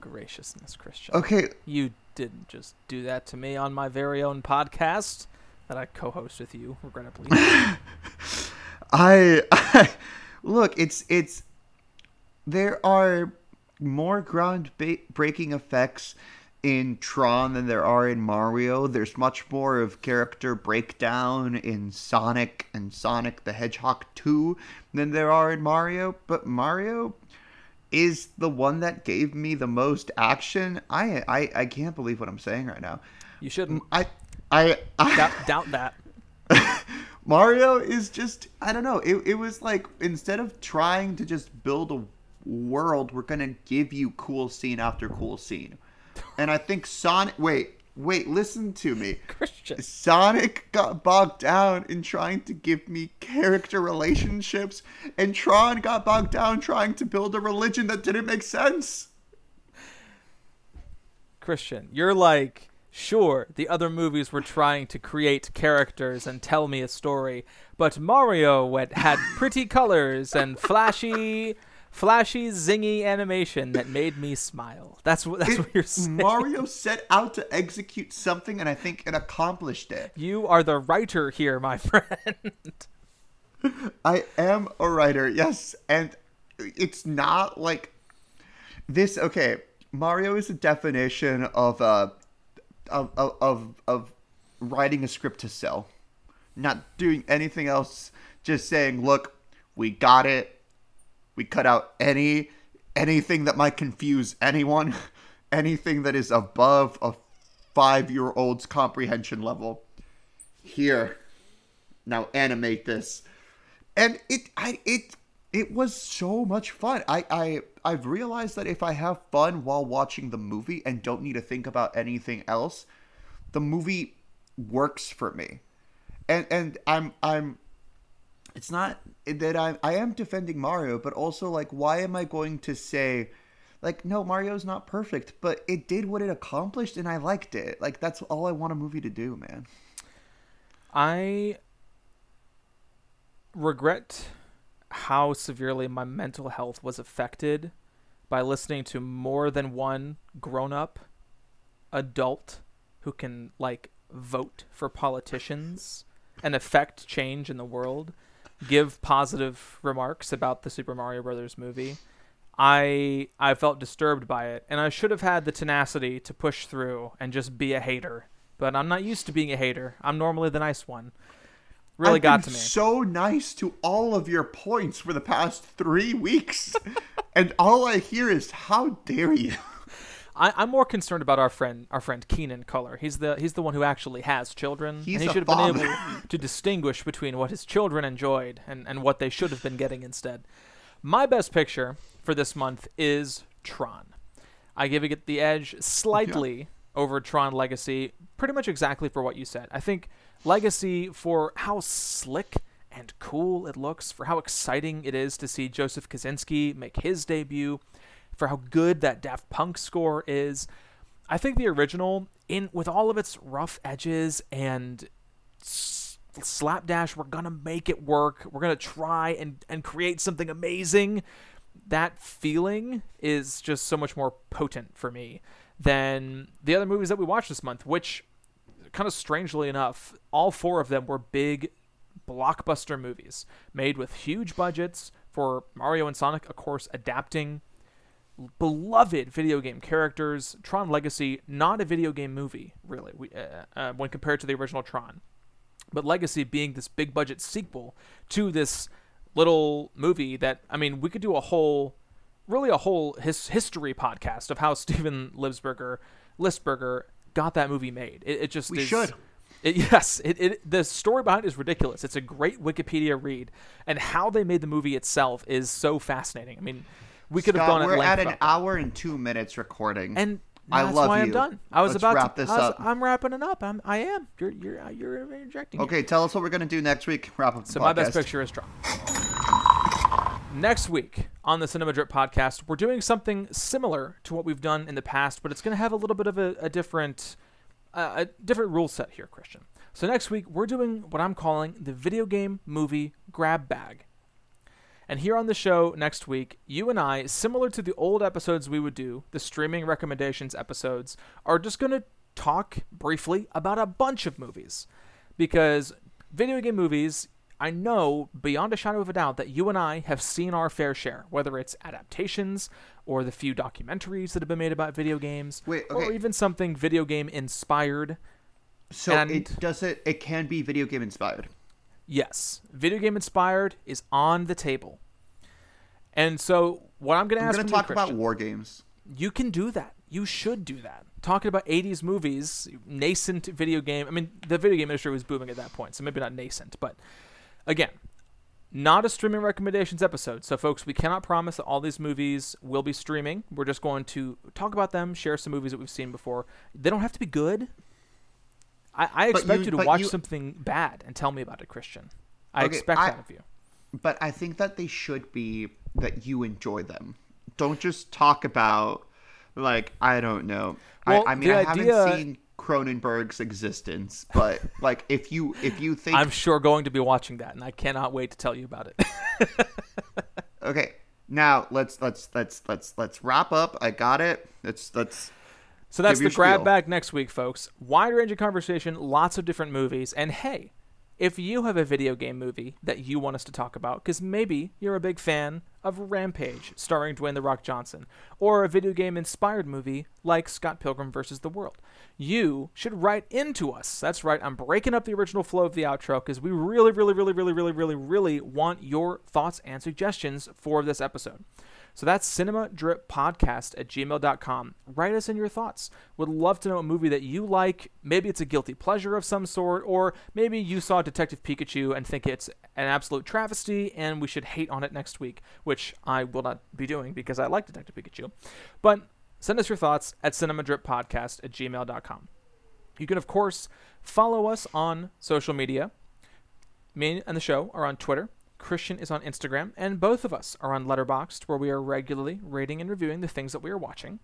graciousness, Christian. Okay. You didn't just do that to me on my very own podcast that I co-host with you, regrettably. I, I look, it's it's there are more ground-breaking effects in Tron than there are in Mario. There's much more of character breakdown in Sonic and Sonic the Hedgehog two than there are in Mario, but Mario is the one that gave me the most action. I I, I can't believe what I'm saying right now. You shouldn't. I I, I doubt, doubt that. Mario is just, I don't know. It it was like, instead of trying to just build a world, we're gonna give you cool scene after cool scene. And I think Sonic. Wait, wait. Listen to me, Christian. Sonic got bogged down in trying to give me character relationships, and Tron got bogged down trying to build a religion that didn't make sense. Christian, you're like, sure, the other movies were trying to create characters and tell me a story, but Mario had pretty colors and flashy, flashy, zingy animation that made me smile. That's what that's it, what you're saying. Mario set out to execute something, and I think it accomplished it. You are the writer here, my friend. I am a writer, yes, and it's not like this. Okay, Mario is a definition of uh of of of, of writing a script to sell, not doing anything else. Just saying, look, we got it. We cut out any anything that might confuse anyone, anything that is above a five-year-old's comprehension level. Here, now animate this. And it I it it was so much fun. I, I I've realized that if I have fun while watching the movie and don't need to think about anything else, the movie works for me. and and I'm I'm. It's not that I I am defending Mario, but also like, why am I going to say, like, no, Mario's not perfect, but it did what it accomplished, and I liked it. Like, that's all I want a movie to do, man. I regret how severely my mental health was affected by listening to more than one grown-up adult who can, like, vote for politicians and affect change in the world, give positive remarks about the Super Mario Brothers movie. I I felt disturbed by it, and I should have had the tenacity to push through and just be a hater. But I'm not used to being a hater. I'm normally the nice one. Really I've got been to me. So nice to all of your points for the past three weeks, and all I hear is "How dare you!" I, I'm more concerned about our friend, our friend Keenan Color. He's the he's the one who actually has children, he's and he should father. have been able to distinguish between what his children enjoyed and, and what they should have been getting instead. My best picture for this month is Tron. I give it the edge slightly yeah. over Tron Legacy, pretty much exactly for what you said. I think Legacy, for how slick and cool it looks, for how exciting it is to see Joseph Kosinski make his debut, for how good that Daft Punk score is. I think the original, in with all of its rough edges and s- slapdash, we're gonna make it work, we're gonna try and, and create something amazing, that feeling is just so much more potent for me than the other movies that we watched this month, which, kind of strangely enough, all four of them were big blockbuster movies made with huge budgets for Mario and Sonic, of course, adapting beloved video game characters. Tron Legacy, not a video game movie, really, we, uh, uh, when compared to the original Tron. But Legacy being this big budget sequel to this little movie that, I mean, we could do a whole, really a whole his- history podcast of how Steven Lisberger, Lisberger got that movie made. It, it just we is, should. It, yes, it, it the story behind it is ridiculous. It's a great Wikipedia read, and how they made the movie itself is so fascinating. I mean, we could Scott, have gone. We're at, at an hour and two minutes recording, and I that's love why you. I'm done. I was Let's about wrap to wrap this up. Was, I'm wrapping it up. I'm. I am. You're. You're. You're interjecting. Okay, here. Tell us what we're gonna do next week. Wrap up. So the my best picture is Tron. Next week on the Cinema Drip podcast, we're doing something similar to what we've done in the past, but it's going to have a little bit of a, a different uh, a different rule set here, Christian. So next week, we're doing what I'm calling the video game movie grab bag. And here on the show next week, you and I, similar to the old episodes we would do, the streaming recommendations episodes, are just going to talk briefly about a bunch of movies. Because video game movies, I know beyond a shadow of a doubt that you and I have seen our fair share, whether it's adaptations or the few documentaries that have been made about video games. Wait, okay. Or even something video game inspired. So and it does it, it can be video game inspired. Yes. Video game inspired is on the table. And so what I'm going to ask you, I'm going to talk about war games. You can do that. You should do that. Talking about eighties movies, nascent video game. I mean, the video game industry was booming at that point, so maybe not nascent, but again, not a streaming recommendations episode. So, folks, we cannot promise that all these movies will be streaming. We're just going to talk about them, share some movies that we've seen before. They don't have to be good. I, I expect you, you to watch you... something bad and tell me about it, Christian. I okay, expect I, that of you. But I think that they should be that you enjoy them. Don't just talk about, like, I don't know. Well, I, I mean, I idea... haven't seen Cronenberg's existence, but like if you if you think I'm sure going to be watching that, and I cannot wait to tell you about it. Okay, now let's let's let's let's let's wrap up. I got it. Let's let's. So that's the grab bag next week, folks. Wide ranging conversation, lots of different movies, and hey, if you have a video game movie that you want us to talk about, because maybe you're a big fan of Rampage starring Dwayne The Rock Johnson, or a video game inspired movie like Scott Pilgrim versus the World, you should write into us. That's right. I'm breaking up the original flow of the outro because we really, really, really, really, really, really, really want your thoughts and suggestions for this episode. So that's cinemadrippodcast at gmail dot com. Write us in your thoughts. Would love to know a movie that you like. Maybe it's a guilty pleasure of some sort, or maybe you saw Detective Pikachu and think it's an absolute travesty and we should hate on it next week, which I will not be doing because I like Detective Pikachu. But send us your thoughts at cinemadrippodcast at gmail dot com. You can, of course, follow us on social media. Me and the show are on Twitter, Christian is on Instagram, and both of us are on Letterboxd, where we are regularly rating and reviewing the things that we are watching.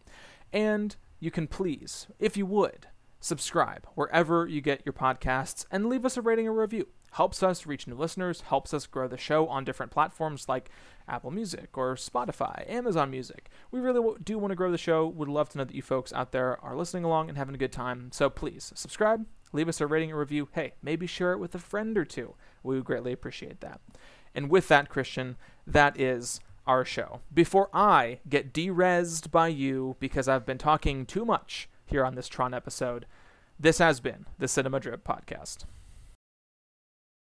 And you can please, if you would, subscribe wherever you get your podcasts and leave us a rating or review. Helps us reach new listeners, helps us grow the show on different platforms like Apple Music or Spotify, Amazon Music. We really w- do want to grow the show. Would love to know that you folks out there are listening along and having a good time. So please subscribe, leave us a rating or review. Hey, maybe share it with a friend or two. We would greatly appreciate that. And with that, Christian, that is our show. Before I get de-rezzed by you because I've been talking too much here on this Tron episode, this has been the Cinema Drip Podcast.